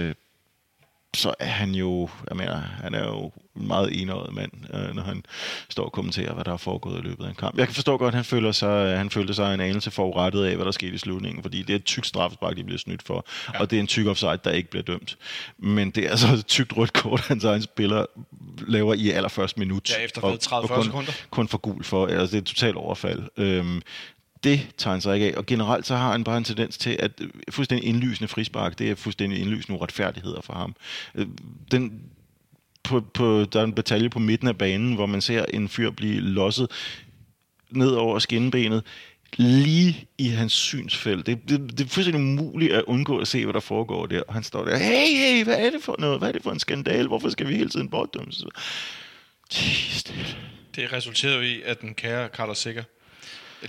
Så er han jo, jeg mener, han er jo en meget enøjet mand, når han står og kommenterer, hvad der er foregået i løbet af en kamp. Jeg kan forstå godt, at han følte sig en anelse forurettet af, hvad der skete i slutningen, fordi det er et tykt strafspark, de bliver snydt for, og det er en tyk offside, der ikke bliver dømt. Men det er altså et tykt rødt kort, hans egen spiller laver i allerførste minut. Ja, efter 30-40 sekunder. Kun for gul for, altså det er et totalt overfald. Det tegner sig ikke af, og generelt så har han bare en tendens til, at fuldstændig indlysende frispark, det er fuldstændig indlysende uretfærdigheder for ham. Der er en batalje på midten af banen, hvor man ser en fyr blive losset ned over skinnebenet, lige i hans synsfelt. Det er fuldstændig umuligt at undgå at se, hvad der foregår der. Han står der, hey, hvad er det for noget? Hvad er det for en skandal? Hvorfor skal vi hele tiden bortdømmes? Det resulterede i, at den kære Carlos Sikker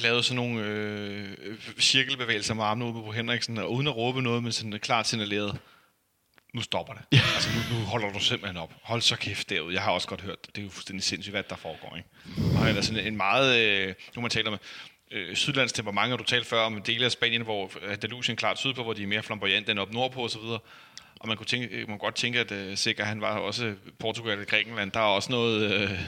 lavede sådan nogle cirkelbevægelser med armene ude på Henriksen, og uden at råbe noget, men sådan klart signaleret, nu stopper det. Ja. Altså, nu holder du simpelthen op. Hold så kæft derude. Jeg har også godt hørt, det er jo fuldstændig sindssygt, hvad der foregår, ikke? Og han er sådan en meget, nu man taler med sydlands temperament, og du talte før om en del af Spanien, hvor Andalusien klart sydpå, hvor de er mere flamboyante end op nordpå osv., og man kunne godt tænke, at sikkert han var også Portugal og Grækenland. Der er også noget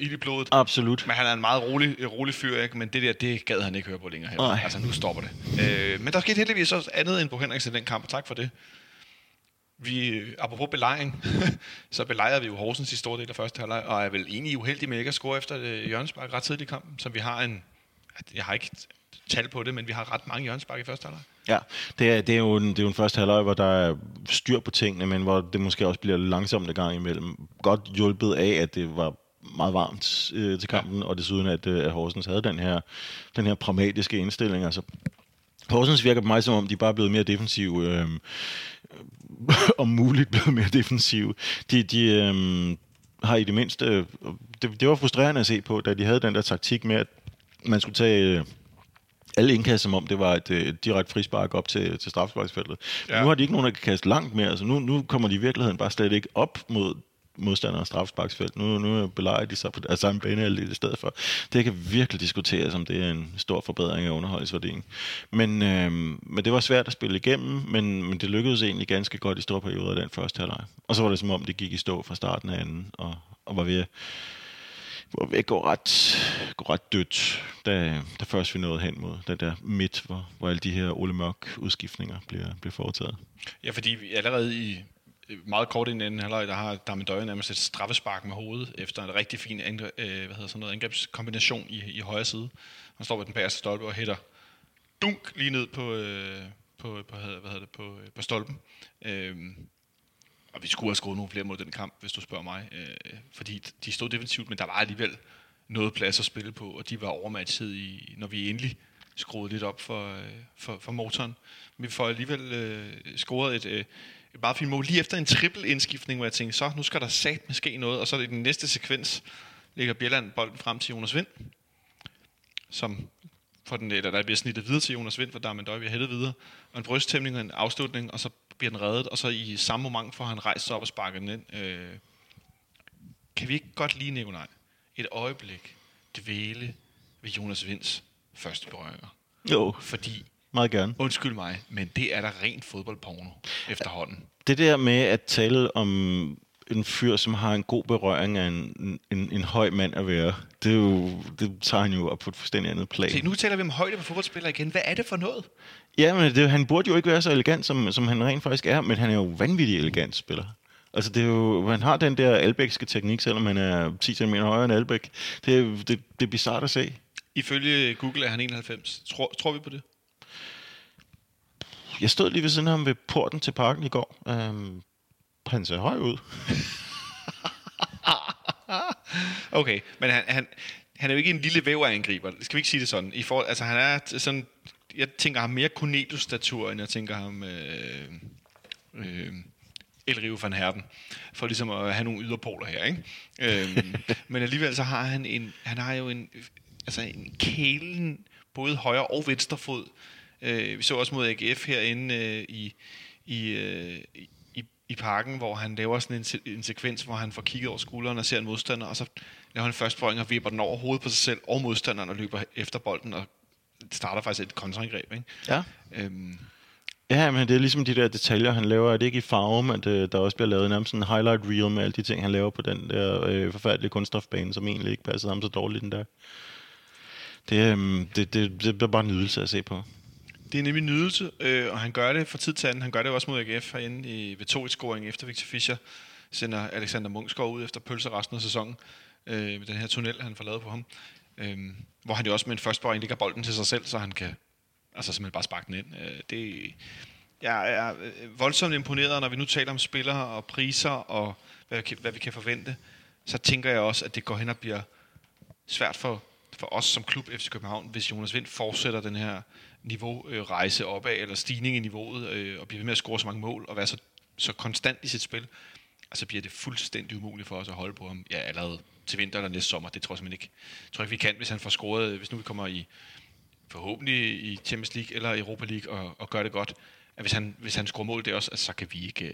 ild i blodet. Absolut. Men han er en meget rolig fyr, ikke? Men det der, det gad han ikke høre på længere heller. Altså, nu stopper det. Men der skete heldigvis også andet end Bo Henriksen i den kamp, og tak for det. Vi, apropos belejring, så belejrede vi jo Horsens i store del af første halvleg, og er vel egentlig uheldig med ikke at score efter hjørnespark ret tidligt i kampen, som vi har en... Jeg har ikke tal på det, men vi har ret mange hjørnespark i første halvleg. Ja, det er jo en første halvleg, hvor der er styr på tingene, men hvor det måske også bliver langsomt en gang imellem. Godt hjulpet af, at det var meget varmt til kampen, og desuden at Horsens havde den her pragmatiske indstilling. Altså, Horsens virker på mig, som om de bare er blevet mere defensive om muligt blevet mere defensive. De har i det mindste... Det var frustrerende at se på, da de havde den der taktik med, at man skulle tage... alle indkast, som om det var et direkte frispark op til straffesparksfeltet. Ja. Nu har de ikke nogen, der kan kaste langt mere. Altså nu kommer de i virkeligheden bare slet ikke op mod modstanderens straffesparksfelt. Nu belejer de sig på deres samme banehalvdel i stedet for. Det kan virkelig diskuteres, om det er en stor forbedring af underholdningsværdien. Men det var svært at spille igennem, men det lykkedes egentlig ganske godt i store perioder af den første halvleg. Og så var det som om, det gik i stå fra starten af anden, og var ved at... hvor vi går ret dødt, da først vi nåede hen mod den der midt, hvor alle de her Ole Mørk-udskiftninger bliver foretaget. Ja, fordi allerede i meget kort inden anden halvleg, der har Dame N'Doye nærmest et straffespark med hovedet, efter en rigtig fin angrebskombination i højre side. Han står ved den bagerste stolpe og hætter dunk lige ned på stolpen. Og vi skulle have skruet nogle flere mod den kamp, hvis du spørger mig. Fordi de stod defensivt, men der var alligevel noget plads at spille på, og de var overmatchet, når vi endelig skruede lidt op for motoren. Men vi får alligevel scoret et meget fint mål, lige efter en triple-indskiftning, hvor jeg tænkte, så nu skal der satme ske noget, og så i den næste sekvens lægger Bjelland bolden frem til Jonas Wind, der bliver snittet videre til Jonas Wind, for der er N'Doye, vi har hættet videre, og en brysttæmning og en afslutning, og så bliver den reddet, og så i samme moment får han rejst sig op og sparket den ind. Kan vi ikke godt lide Nikolaj et øjeblik dvæle ved Jonas Winds første berøringer? Jo, fordi meget gerne. Undskyld mig, men det er da rent fodboldporno efterhånden. Det der med at tale om en fyr, som har en god berøring af en høj mand at være, det tager han jo op på et fuldstændig andet plan. Se, nu taler vi om højde på fodboldspillere igen. Hvad er det for noget? Ja, men han burde jo ikke være så elegant, som han rent faktisk er, men han er jo vanvittig elegant spiller. Altså, det er jo, han har den der albækske teknik, selvom han er 10 cm højere end Albæk. Det er bizarrt at se. Ifølge Google er han 91. Tror vi på det? Jeg stod lige ved siden af ham ved porten til parken i går. Han ser høj ud. Okay, men han er jo ikke en lille væverangriber. Skal vi ikke sige det sådan? Han er sådan... Jeg tænker ham mere Cornelius-statur, end jeg tænker ham Elrive van Herden. For ligesom at have nogle yderpoler her, ikke? Men alligevel så har han en kælen, både højre og venstre fod. Vi så også mod AGF herinde i parken, hvor han laver sådan en sekvens, hvor han får kigget over skulderen og ser en modstander, og så laver han første brøring og vipper den over hovedet på sig selv og modstanderen og løber efter bolden og starter faktisk et kontraangreb, ikke? Ja. Ja, men det er ligesom de der detaljer, han laver. Er det ikke i farve, men der også bliver lavet nærmest en highlight reel med alle de ting, han laver på den der forfærdelige kunststofbane, som egentlig ikke passede ham så dårligt den der. Det er bare en nydelse at se på. Det er nemlig nydelse, og han gør det fra tid til anden. Han gør det også mod AGF herinde ved 2-1-scoring efter Victor Fischer sender Alexander Munchsgaard ud efter pølser resten af sæsonen med den her tunnel, han får lavet på ham. Hvor han jo også med en førstborg ligger bolden til sig selv, så han kan simpelthen bare sparke den ind. Jeg er voldsomt imponeret, når vi nu taler om spillere og priser og hvad vi kan forvente. Så tænker jeg også, at det går hen og bliver svært for os som klub FC København, hvis Jonas Wind fortsætter den her niveaurejse opad, eller stigning i niveauet, og bliver ved med at score så mange mål, og være så konstant i sit spil, og så bliver det fuldstændig umuligt for os at holde på ham. Ja, allerede til vinter eller næste sommer, det tror jeg simpelthen ikke. Jeg tror ikke, vi kan, hvis han får scoret, hvis nu vi kommer forhåbentlig i Champions League eller Europa League og gør det godt, at hvis han scorer mål det også, så kan vi ikke...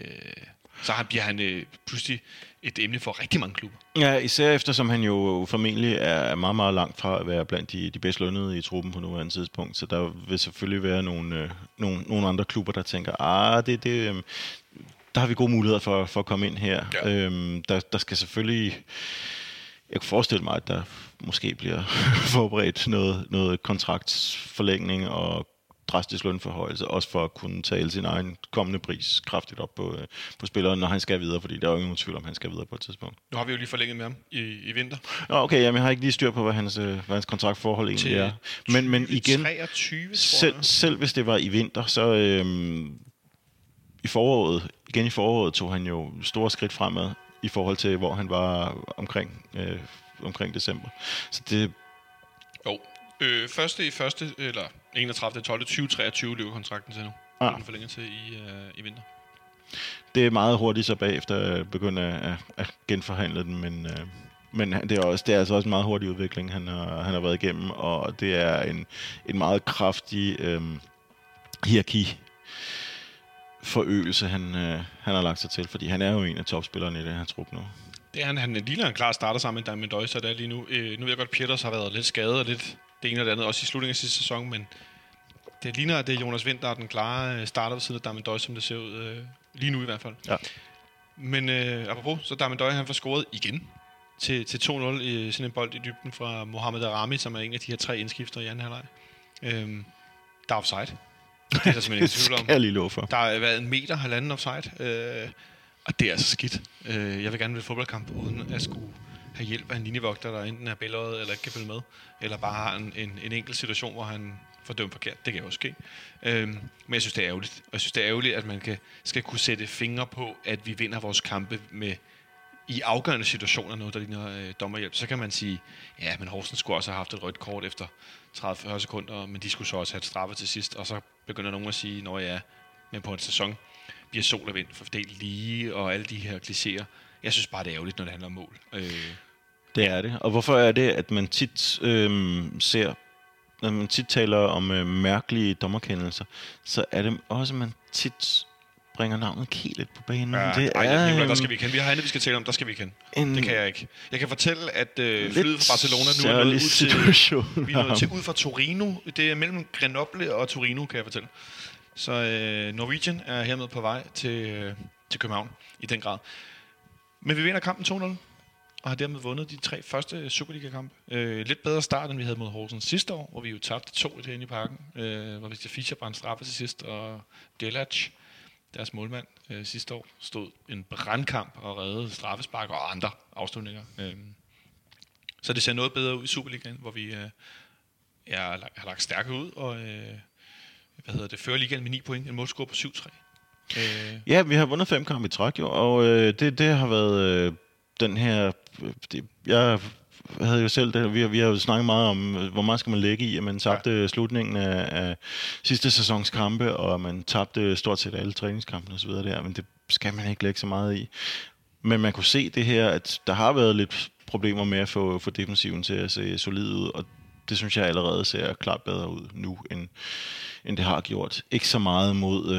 Så bliver han pludselig et emne for rigtig mange klubber. Ja, især eftersom han jo formentlig er meget, meget langt fra at være blandt de bedst lønnede i truppen på nuværende tidspunkt. Så der vil selvfølgelig være nogle andre klubber, der tænker, der har vi gode muligheder for at komme ind her. Ja. Der skal selvfølgelig... Jeg kunne forestille mig, at der måske bliver forberedt noget kontraktsforlængning og drastisk lønforhøjelse, også for at kunne tale sin egen kommende pris kraftigt op på spilleren, når han skal videre, fordi der er jo ingen tvivl om, han skal videre på et tidspunkt. Nu har vi jo lige forlænget med ham i vinter. Okay, jamen, jeg har ikke lige styr på, hvad hans kontraktforhold egentlig til er. Men igen, 23, selv hvis det var i vinter, så i foråret tog han jo store skridt fremad i forhold til, hvor han var omkring december. Så det... Jo. 31.12.2023 løber kontrakten til nu. Den forlænger til i vinter. Det er meget hurtigt så bagefter begynde at genforhandle den, men det er altså også en meget hurtig udvikling, han har været igennem, og det er en meget kraftig hierarkiforøgelse, han har lagt sig til, fordi han er jo en af topspillerne i den her trup nu. Det er han ligner en klar starter sammen med Dame N'Doye, så det er lige nu. Nu ved jeg godt, Pieters har været lidt skadet og lidt det ene og det andet, også i slutningen af sidste sæson, men det ligner, at det er Jonas Wind, der er den klare starter ved siden af Dame N'Doye, som det ser ud lige nu i hvert fald. Ja. Men apropos, så Dame N'Doye, han får scoret igen til 2-0 i sådan en bold i dybden fra Mohamed Arami, som er en af de her tre indskifter i anden halvleg. Der er offside. Det er der simpelthen ikke tvivl om. Jeg lige lov for. Der har været 1,5 meter offside, og det er altså skidt. Jeg vil gerne vide fodboldkamp, uden at skulle have hjælp af en linjevogter, der enten er bælgeret eller ikke kan følge med, eller bare har en enkelt situation, hvor han får dømt forkert. Det kan jo også ske. Men jeg synes, det er ærgerligt. Og jeg synes, det er ærgerligt, at man skal kunne sætte fingre på, at vi vinder vores kampe med i afgørende situationer, noget der ligner dommerhjælp. Så kan man sige, ja, men Horsens skulle også have haft et rødt kort efter 30-40 sekunder, men de skulle så også have et straffe til sidst. Og så begynder nogen at sige, nå ja, men på en sæson bliver Sol og Vind fordelt lige, og alle de her klichéer. Jeg synes bare, det er ærgerligt, når det handler om mål. Det er det. Og hvorfor er det, at man tit ser, når man tit taler om mærkelige dommerkendelser, så er det også, at man tit bringer navnet Kielet på banen. Ja, det er Nikolaj, der skal vi kende. Vi har andet, vi skal tale om, der skal vi kende. Det kan jeg ikke. Jeg kan fortælle, at flyet fra Barcelona nu er nået ud fra Torino. Det er mellem Grenoble og Torino, kan jeg fortælle. Så Norwegian er hermed på vej til København i den grad. Men vi vinder kampen 2-0, og har dermed vundet de tre første Superliga-kampe. Lidt bedre start, end vi havde mod Horsens sidste år, hvor vi jo tabte 2-1 herinde i parken, hvor Victor Fischer brændte straffe til sidst, og Delac, deres målmand, sidste år stod en brandkamp og reddede straffespark og andre afslutninger. Så det ser noget bedre ud i Superligaen, hvor vi har lagt stærke ud, og fører ligaen med 9 point, en målscore på 7-3. Ja, vi har vundet 5 kampe i træk, jo, og det har været den her... Jeg havde jo selv det, vi har jo snakket meget om, hvor meget skal man lægge i, at man tabte slutningen af sidste sæsons kampe, og man tabte stort set alle træningskampene osv. der, men det skal man ikke lægge så meget i. Men man kunne se det her, at der har været lidt problemer med at få defensiven til at se solid ud, og det synes jeg allerede ser klart bedre ud nu, end det har gjort. Ikke så meget mod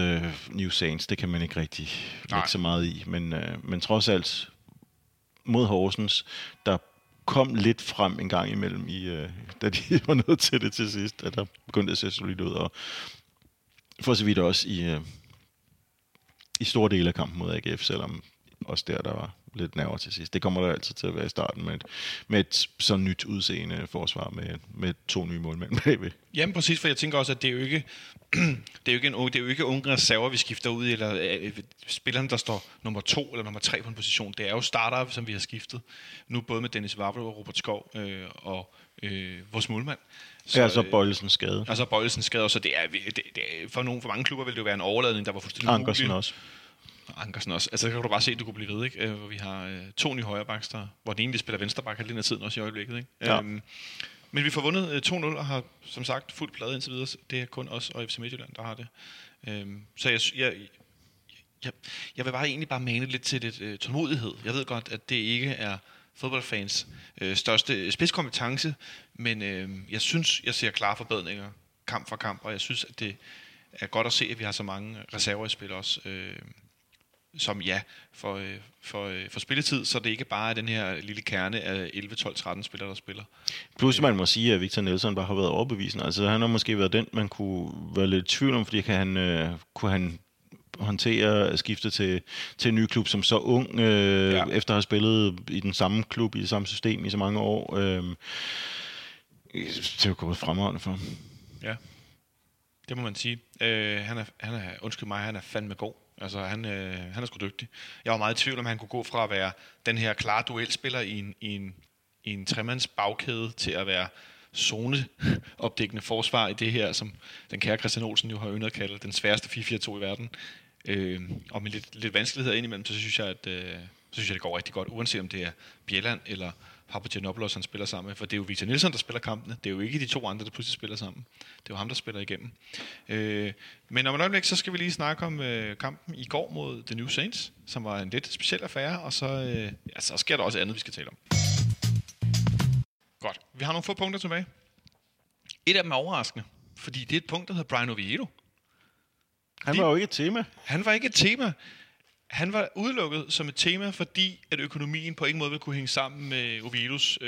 New Saints, det kan man ikke rigtig lægge så meget i. Men trods alt mod Horsens, der kom lidt frem en gang imellem, da de var nødt til det til sidst, at der begyndte at se solidt ud. Og for så vidt også i store dele af kampen mod AGF, selvom også der var lidt nerver til sidst. Det kommer der altid til at være i starten med et så nyt udseende forsvar med 2 nye målmænd bagved. Jamen præcis, for jeg tænker også, at det er jo ikke unge reserver, vi skifter ud, eller spillerne, der står nummer 2 eller nummer 3 på en position. Det er jo starter, som vi har skiftet nu, både med Dennis Vavro og Robert Skov og vores målmand. Så, ja, så Bøjlesens skade. Altså Bøjlesens skade, og så det er for mange klubber vil det jo være en overladning, der var fuldstændig umulig. Ankersen også. Ankersen også. Altså, kan du bare se, at du kunne blive ved, ikke? Hvor vi har 2 nye højrebacks, hvor den ene, der spiller venstreback, halvdelen af tiden også i øjeblikket, ikke? Ja. Men vi får vundet 2-0 og har, som sagt, fuld plade indtil videre. Det er kun os og FC Midtjylland, der har det. Så jeg vil bare egentlig mane lidt til lidt tålmodighed. Jeg ved godt, at det ikke er fodboldfans største spidskompetence, men jeg synes, jeg ser klare forbedringer kamp for kamp, og jeg synes, at det er godt at se, at vi har så mange reserver i spil også. Som for spilletid, så det ikke bare er den her lille kerne af 11-12-13 spillere, der spiller. Plus man må sige, at Victor Nielsen bare har været overbevisende. Altså han har måske været den, man kunne være lidt i tvivl om, fordi kunne han håndtere skiftet til en ny klub, som så ung, efter at have spillet i den samme klub, i det samme system i så mange år. Det er jo gået fremragende for ham. Ja, det må man sige. Han er fandme god. Altså, han er sgu dygtig. Jeg var meget i tvivl om, han kunne gå fra at være den her klare duelspiller i en tremands bagkæde til at være zoneopdækkende forsvar i det her, som den kære Christian Olsen jo har yndet at kalde den sværeste 4-4-2 i verden. Og med lidt vanskeligheder indimellem, så synes jeg, at så synes jeg, det går rigtig godt, uanset om det er Bjelland eller Papagenopoulos, han spiller sammen med, for det er jo Victor Nielsen, der spiller kampene. Det er jo ikke de to andre, der pludselig spiller sammen. Det er jo ham, der spiller igennem. Men om et øjeblik, så skal vi lige snakke om kampen i går mod The New Saints, som var en lidt speciel affære, og så, ja, så sker der også andet, vi skal tale om. Godt. Vi har nogle få punkter tilbage. Et af dem er overraskende, fordi det er et punkt, der hedder Brian Oviedo. Han var jo ikke et tema. Han var ikke et tema. Han var udelukket som et tema, fordi at økonomien på ingen måde ville kunne hænge sammen med Oviedos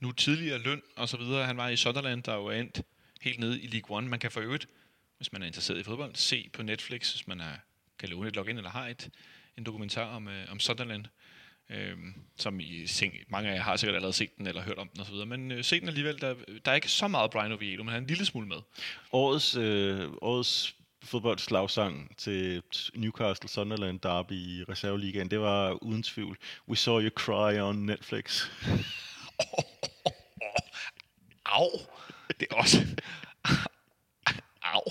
nu tidligere løn og så videre. Han var i Sunderland, der jo er endt helt nede i League One. Man kan for øvrigt, hvis man er interesseret i fodbold, se på Netflix, hvis man kan låne et login eller har en dokumentar om Sunderland, som mange af jer har sikkert allerede set den eller hørt om den og så videre. Men se den alligevel, der er ikke så meget Brian Oviedo, men han er en lille smule med. Årets fodboldslagsang til Newcastle Sunderland derby i reserveligaen, det var uden tvivl "We Saw You Cry" on Netflix. Au. Det er også au.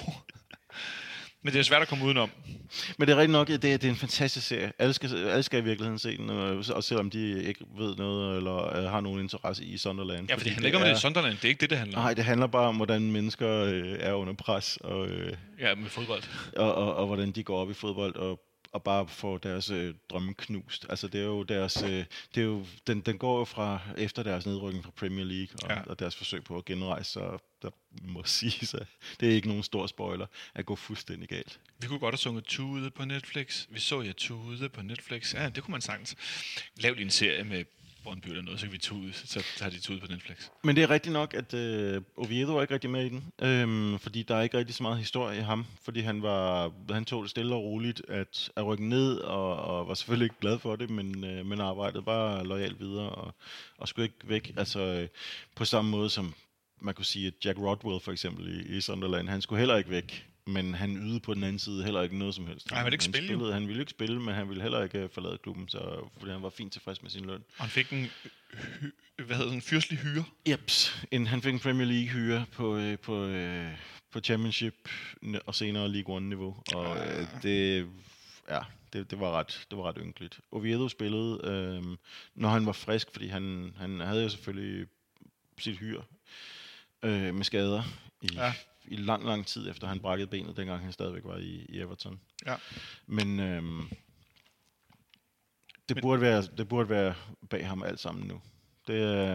Men det er svært at komme udenom. Men det er rigtig nok, det er en fantastisk serie. Alle skal i virkeligheden se den, og selvom de ikke ved noget, eller har nogen interesse i Sunderland. Ja, for det handler ikke om det i Sunderland, det er ikke det handler om. Nej, det handler bare om, hvordan mennesker er under pres. Og, ja, med fodbold. Og hvordan de går op i fodbold, og bare får deres drømme knust. Altså, det er jo deres... det er jo, den går jo fra efter deres nedrykning fra Premier League, og deres forsøg på at genrejse sig, der må sige sig. Det er ikke nogen stor spoiler at gå fuldstændig galt. Vi kunne godt have sunget "Tude" på Netflix. Vi så "Tude" på Netflix. Ja, det kunne man sagtens. Lav lige en serie med Brøndby eller noget, så kan vi tude, så har de tude på Netflix. Men det er rigtigt nok, at Oviedo er ikke rigtig med i den, fordi der er ikke rigtig så meget historie i ham, fordi han tog det stille og roligt at rykke ned, og var selvfølgelig ikke glad for det, men arbejdede bare lojalt videre, og skulle ikke væk, altså på samme måde som man kunne sige, at Jack Rodwell for eksempel i Sunderland, han skulle heller ikke væk, men han ydede på den anden side heller ikke noget som helst. Nej, han ville ikke spille. Han ville ikke spille, men han ville heller ikke forlade klubben, så han var fint tilfreds med sin løn. Og han fik en fyrstelig hyre. Jeps, han fik en Premier League hyre på Championship og senere League One niveau, og det var ret ynkeligt. Oviedo spillede, når han var frisk, fordi han havde jo selvfølgelig sit hyre med skader i lang tid efter han brækkede benet, dengang han stadigvæk var i Everton. Ja. Men det burde være bag ham alt sammen nu. Det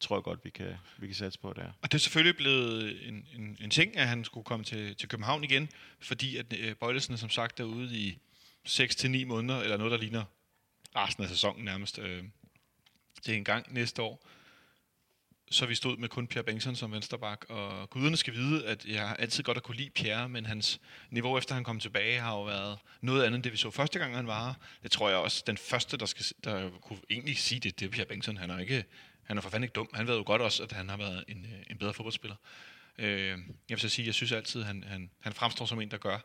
tror jeg godt vi kan satse på der. Og det er selvfølgelig blevet en ting, at han skulle komme til København igen, fordi at Bøjlesen er som sagt derude i 6-9 måneder eller noget der ligner resten af sæsonen nærmest til en gang næste år. Så vi stod med kun Pierre Bengtsson som vensterbak, og guderne skal vide, at jeg altid godt har kunne lide Pierre, men hans niveau efter han kom tilbage har jo været noget andet end det, vi så første gang, han var her. Det tror jeg også, den første, der kunne egentlig sige det er Pierre Bengtsson. Han er for fanden ikke dum. Han ved jo godt også, at han har været en bedre fodboldspiller. Jeg vil så sige, jeg synes altid, at han fremstår som en, der gør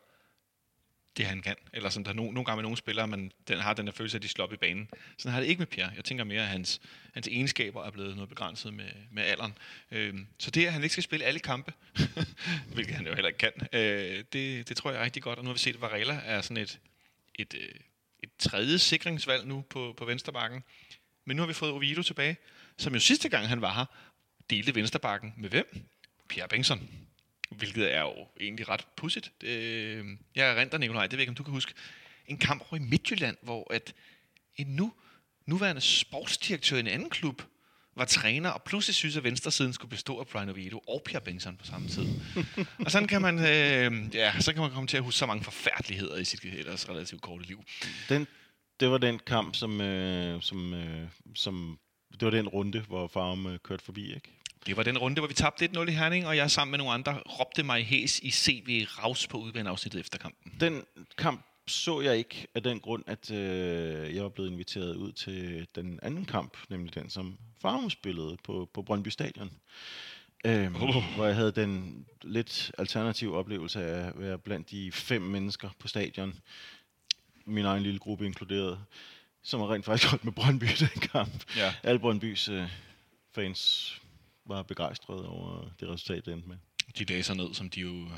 det, han kan. Eller sådan, der nogle gange med nogle spillere, men den har den der følelse, at de slår op i banen. Sådan har det ikke med Pierre. Jeg tænker mere, at hans egenskaber er blevet noget begrænset med alderen. Så det, at han ikke skal spille alle kampe, hvilket han jo heller ikke kan, det tror jeg er rigtig godt. Og nu har vi set, at Varela er sådan et tredje sikringsvalg nu på vensterbakken. Men nu har vi fået Oviedo tilbage, som jo sidste gang, han var her, delte vensterbakken med hvem? Pierre Bengtsson. Hvilket er jo egentlig ret pudsigt. Jeg erindrer, Nikolaj, det ved jeg ikke, om du kan huske, en kamp over i Midtjylland, hvor at en nuværende sportsdirektør i en anden klub var træner, og pludselig synes, at venstresiden skulle bestå af Brian Oviedo og Pierre Bengtsson på samme tid. Og sådan kan man, så kan man komme til at huske så mange forfærdeligheder i sit ellers relativt korte liv. Det var den kamp, som det var den runde, hvor Farum kørte forbi, ikke? Det var den runde, hvor vi tabte 1-0 i Herning, og jeg sammen med nogle andre råbte mig hæs i CV Raus på udbaneafsnittet efter kampen. Den kamp så jeg ikke af den grund, at jeg var blevet inviteret ud til den anden kamp, nemlig den, som Farum spillede på Brøndby Stadion. Hvor jeg havde den lidt alternative oplevelse af at være blandt de 5 mennesker på stadion, min egen lille gruppe inkluderet, som var rent faktisk holdt med Brøndby den kamp. Ja. Alle Brøndbys fans var begejstret over det resultat, det endte med. De læser ned, som de jo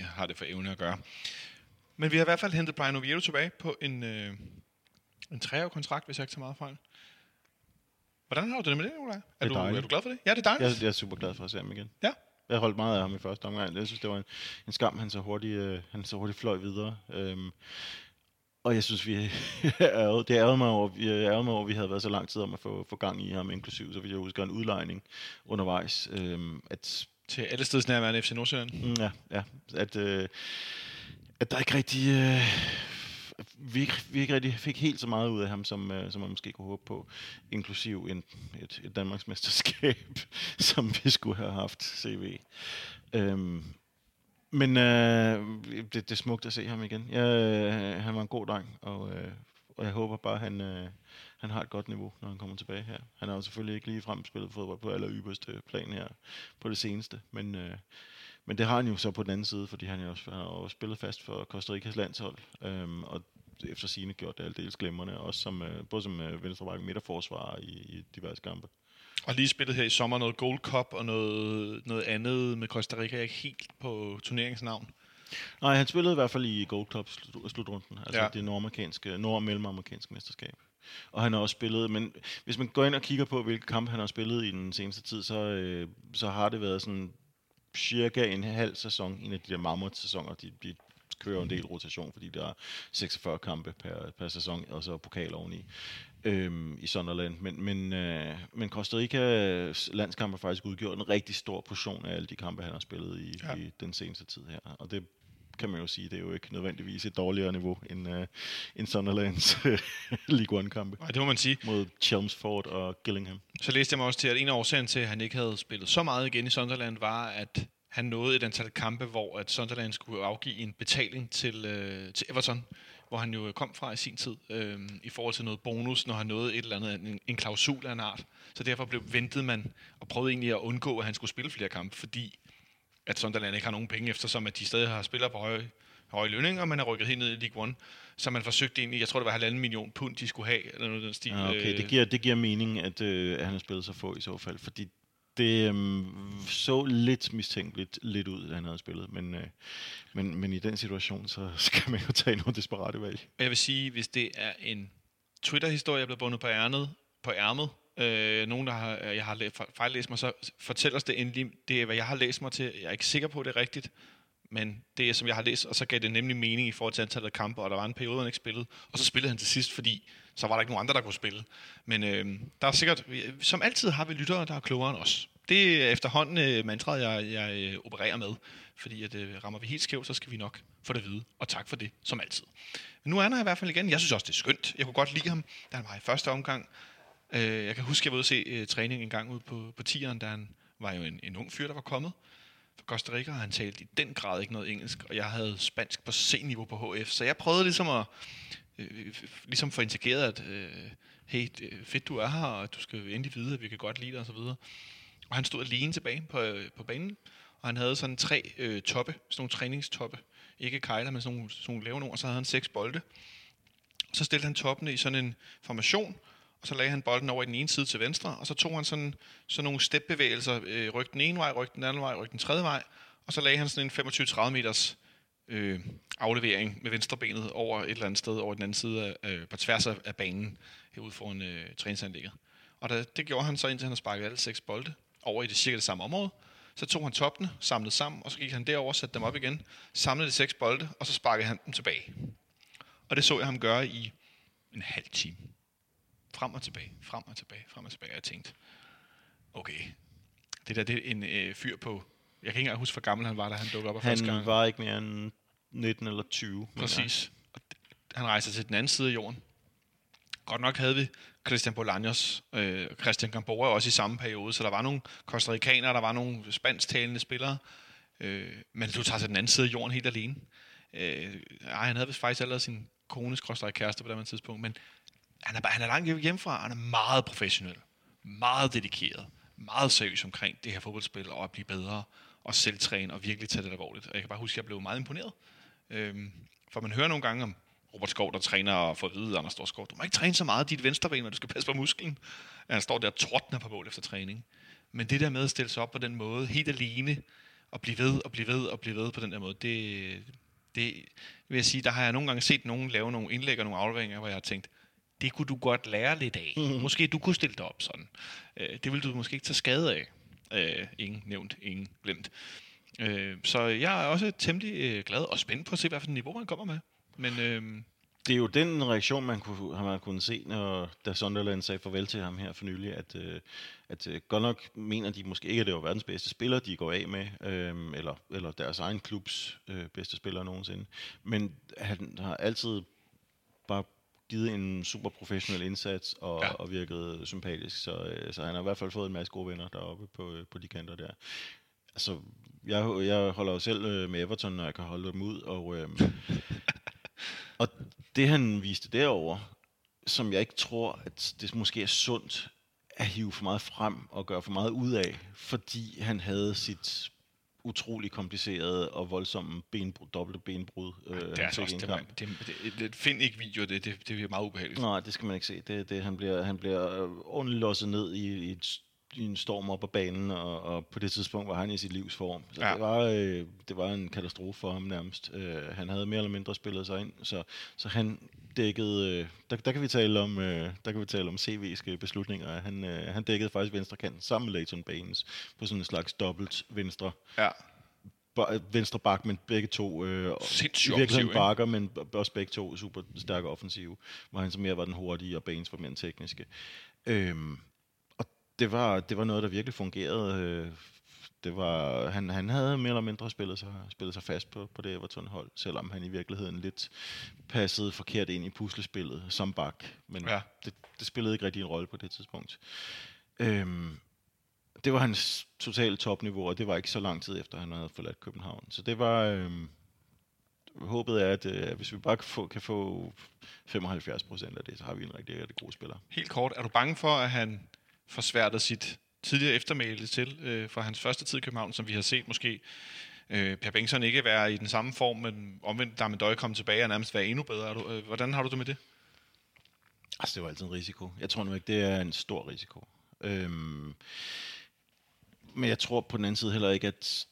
har det for evne at gøre. Men vi har i hvert fald hentet Brian Oviedo tilbage på en en 3-årig kontrakt, hvis jeg ikke tager meget fejl. Hvordan har du det med det, Nikolaj? Er du glad for det? Ja, det er dejligt. Jeg er super glad for at se ham igen. Ja. Jeg holdt meget af ham i første omgang. Jeg synes, det var en skam, han så hurtigt, fløj videre. Og jeg synes, det ærgede mig over, at vi havde været så lang tid om at få gang i ham, inklusiv, så vi husker en udlejning undervejs. Til alle steds nærmere FC Nordsjælland. Ja. At der ikke rigtig... Vi fik helt så meget ud af ham, som man måske kunne håbe på, inklusiv et Danmarksmesterskab, som vi skulle have haft CV. Men det er smukt at se ham igen. Han var en god dreng, og jeg håber bare, at han har et godt niveau, når han kommer tilbage her. Han har jo selvfølgelig ikke lige fremspillet fodbold på alleryberste plan her på det seneste, men det har han jo så på den anden side, fordi han har jo spillet fast for Costa Ricas landshold, og efter sigende gjort det aldeles glimrende, også både som venstreback midterforsvarer i diverse kampe. Og lige spillet her i sommer noget Gold Cup og noget andet med Costa Rica, jeg er ikke helt på turneringsnavn. Nej, han spillede i hvert fald i Gold Cup slutrunden, altså det nordamerikanske mesterskab. Og han har også spillet, men hvis man går ind og kigger på, hvilke kampe han har spillet i den seneste tid, så har det været sådan cirka en halv sæson, en af de der marmotsæsoner, de kører en del rotation, fordi der er 46 kampe per sæson, og så pokal oveni i Sunderland. Men Costa Ricas landskamp har faktisk udgjort en rigtig stor portion af alle de kampe, han har spillet i den seneste tid her. Og det kan man jo sige, det er jo ikke nødvendigvis et dårligere niveau end Sunderlands League One-kampe. Nej, det må man sige. Mod Chelmsford og Gillingham. Så læste jeg mig også til, at en af årsagen til, at han ikke havde spillet så meget igen i Sunderland, var, at han nåede et antal kampe, hvor at Sunderland skulle afgive en betaling til Everton, hvor han jo kom fra i sin tid, i forhold til noget bonus, når han nåede et eller andet, en klausul af en art. Så derfor ventede man og prøvede egentlig at undgå, at han skulle spille flere kampe, fordi at Sunderland ikke har nogen penge, eftersom at de stadig har spillere på høje lønninger, og man har rykket helt ned i League One. Så man forsøgte egentlig, jeg tror det var 1,5 million pund, de skulle have, eller noget den stil. Ja, okay, det giver mening, at han har spillet så få i så fald, fordi det så lidt mistænkeligt lidt ud, da han havde spillet, men i den situation, så skal man jo tage nogle desperate valg. Jeg vil sige, hvis det er en Twitter-historie, jeg blev bundet på ærmet, nogen, jeg har fejllæst mig, så fortæl os det endelig. Det er, hvad jeg har læst mig til. Jeg er ikke sikker på, det er rigtigt, men det er, som jeg har læst, og så gav det nemlig mening i forhold til antallet af kampe, og der var en periode, han ikke spillede, og så spillede han til sidst, fordi så var der ikke nogen andre, der kunne spille. Men der er sikkert, som altid har vi lyttere, der er klogere end os. Det er efterhånden mantraet, jeg opererer med, fordi at rammer vi helt skævt, så skal vi nok få det at vide, og tak for det, som altid. Men nu er han her i hvert fald igen. Jeg synes også, det er skønt. Jeg kunne godt lide ham, da han var i første omgang. Jeg kan huske, jeg var ude at se træning en gang ude på tieren, da han var jo en ung fyr, der var kommet fra Costa Rica, og han talte i den grad ikke noget engelsk, og jeg havde spansk på C-niveau på HF, så jeg prøvede ligesom at få integreret, at hey, fedt du er her, og du skal endelig vide, at vi kan godt lide dig, og så videre. Og han stod alene tilbage på banen, og han havde sådan tre toppe, sådan nogle træningstoppe, ikke kejler, men sådan nogle lave nogen, og så havde han 6 bolde. Og så stillede han toppene i sådan en formation, og så lagde han bolden over i den ene side til venstre, og så tog han sådan nogle stepbevægelser, rygte den ene vej, rygte den anden vej, rygte den tredje vej, og så lagde han sådan en 25-30 meters aflevering med venstrebenet over et eller andet sted, over den anden side, på tværs af banen, herude foran træningsanlægget. Og det gjorde han så, indtil han sparkede alle 6 bolde over i det cirka det samme område. Så tog han toppene, samlede sammen, og så gik han derover, satte dem op igen, samlede de 6 bolde, og så sparkede han dem tilbage. Og det så jeg ham gøre i en halv time. Frem og tilbage. Og jeg tænkte, okay, det er en fyr på... Jeg kan ikke engang huske, hvor gammel han var, da han dukkede op af første gang. Han var ikke mere end 19 eller 20. Præcis. Og han rejser til den anden side af jorden. Godt nok havde vi Christian Bolaños og Christian Gamboa også i samme periode, så der var nogle kostarikanere, der var nogle spansktalende spillere, men du tager til den anden side af jorden helt alene. Han havde faktisk allerede sin kones kostarikæreste på det her tidspunkt, men han er langt hjemmefra, han er meget professionel, meget dedikeret, meget seriøs omkring det her fodboldspil, og at blive bedre, og selvtræne, og virkelig tage det alvorligt. Og jeg kan bare huske, at jeg blev meget imponeret. For man hører nogle gange om Robert Skov, der træner og får at vide, Anders Storskov, du må ikke træne så meget dit venstreben, når du skal passe på musklen. Han står der og trådner på mål efter træning. Men det der med at stille sig op på den måde, helt alene, og blive ved på den der måde, det vil jeg sige, der har jeg nogle gange set nogen lave nogle indlæg og nogle afleveringer, hvor jeg har tænkt, det kunne du godt lære lidt af. Mm-hmm. Måske du kunne stille dig op sådan. Det ville du måske ikke tage skade af. Ingen nævnt, ingen glemt. Så jeg er også temmelig glad og spændt på at se, hvad for et niveau han kommer med. Men det er jo den reaktion, man kunne se, når da Sunderland sagde farvel til ham her for nylig, at godt nok mener de måske ikke, at det var verdens bedste spiller, de går af med, eller deres egen klubs bedste spiller nogensinde. Men han har altid bare givet en super professionel indsats og virket sympatisk, så han har i hvert fald fået en masse gode venner deroppe på de kanter der. Altså, jeg holder jo selv med Everton, når jeg kan holde dem ud, og det han viste derover, som jeg ikke tror, at det måske er sundt at hive for meget frem og gøre for meget ud af, fordi han havde sit utrolig komplicerede og voldsomme dobbelte benbrud. Find ikke video, det bliver meget ubehageligt. Nej, det skal man ikke se. Han bliver ordentligt losset ned i en storm op ad banen, og på det tidspunkt var han i sit livs form. Så ja. Det var en katastrofe for ham nærmest. Han havde mere eller mindre spillet sig ind, så han dækkede... Der kan vi tale om CV'ske beslutninger. Han dækkede faktisk venstre kanten sammen med Leighton Baines på sådan en slags dobbelt venstre. Ja. Venstre bak, men begge to virkelig bakker, men også begge to super stærke offensive, hvor han så mere var den hurtige, og Baines var mere den tekniske. Det var noget, der virkelig fungerede. Det var, han havde mere eller mindre spillet sig fast på det Everton-hold, selvom han i virkeligheden lidt passede forkert ind i puslespillet som bak. Men det spillede ikke rigtig en rolle på det tidspunkt. Det var hans totale topniveau, og det var ikke så lang tid efter, han havde forladt København. Så det var... håbet er, at hvis vi bare kan få 75% af det, så har vi en rigtig god spiller. Helt kort, er du bange for, at han... forsværtet sit tidligere eftermæle til fra hans første tid i København, som vi har set måske Pierre Bengtsson ikke være i den samme form, men omvendt Dame N'Doye komme tilbage og nærmest være endnu bedre. Hvordan har du det med det? Altså, det var altid en risiko. Jeg tror nu ikke, det er en stor risiko. Men jeg tror på den anden side heller ikke, at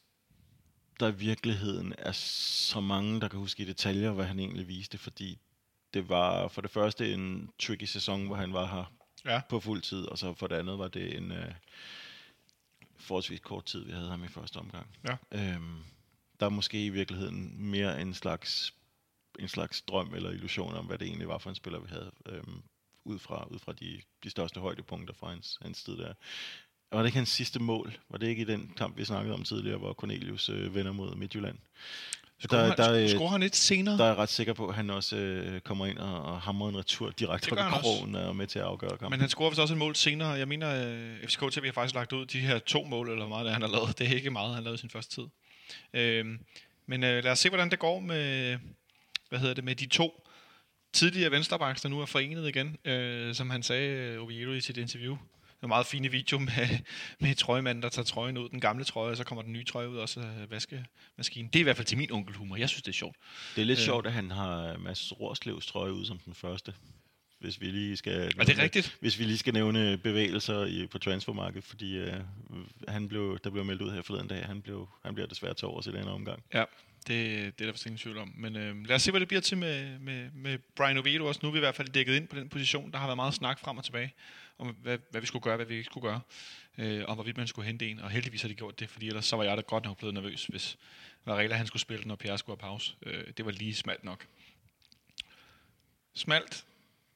der i virkeligheden er så mange, der kan huske i detaljer, hvad han egentlig viste, fordi det var for det første en tricky sæson, hvor han var her på fuld tid, og så for det andet var det en forholdsvis kort tid, vi havde ham i første omgang. Ja. Der er måske i virkeligheden mere en slags drøm eller illusion om, hvad det egentlig var for en spiller, vi havde, ud fra de største højdepunkter fra hans tid der. Var det ikke hans sidste mål? Var det ikke i den kamp, vi snakkede om tidligere, hvor Cornelius vender mod Midtjylland? Skruer han lidt senere? Der er jeg ret sikker på, at han også kommer ind og hamrer en retur direkte fra krogen og er med til at afgøre kampen. Men han scorer også et mål senere. Jeg mener, FCK TV har faktisk lagt ud de her 2 mål, eller meget, han har lavet. Det er ikke meget, han lavede sin første tid. Men lad os se, hvordan det går med, med de 2 tidligere venstrebacks, der nu er forenet igen, som han sagde Oviedo i sit interview. En meget fine video med trøjemanden, der tager trøjen ud, den gamle trøje, og så kommer den nye trøje ud, og så vaskemaskinen. Det er i hvert fald til min onkelhumor. Jeg synes, det er sjovt. Det er lidt sjovt, at han har Mads Rorslevs trøje ud som den første, hvis vi lige skal nævne bevægelser på transfermarkedet, fordi der blev meldt ud her forleden dag. Han bliver desværre til over i den omgang. Ja, det er der for ingen tvivl om. Men lad os se, hvad det bliver til med Brian Oviedo også. Nu er vi i hvert fald dækket ind på den position. Der har været meget snak frem og tilbage om, hvad vi skulle gøre, hvad vi ikke skulle gøre, om hvorvidt man skulle hente en, og heldigvis har de gjort det, fordi ellers så var jeg da godt nok blevet nervøs, hvis Varela han skulle spille, når Pierre skulle have pause. Det var lige smalt nok. Smalt,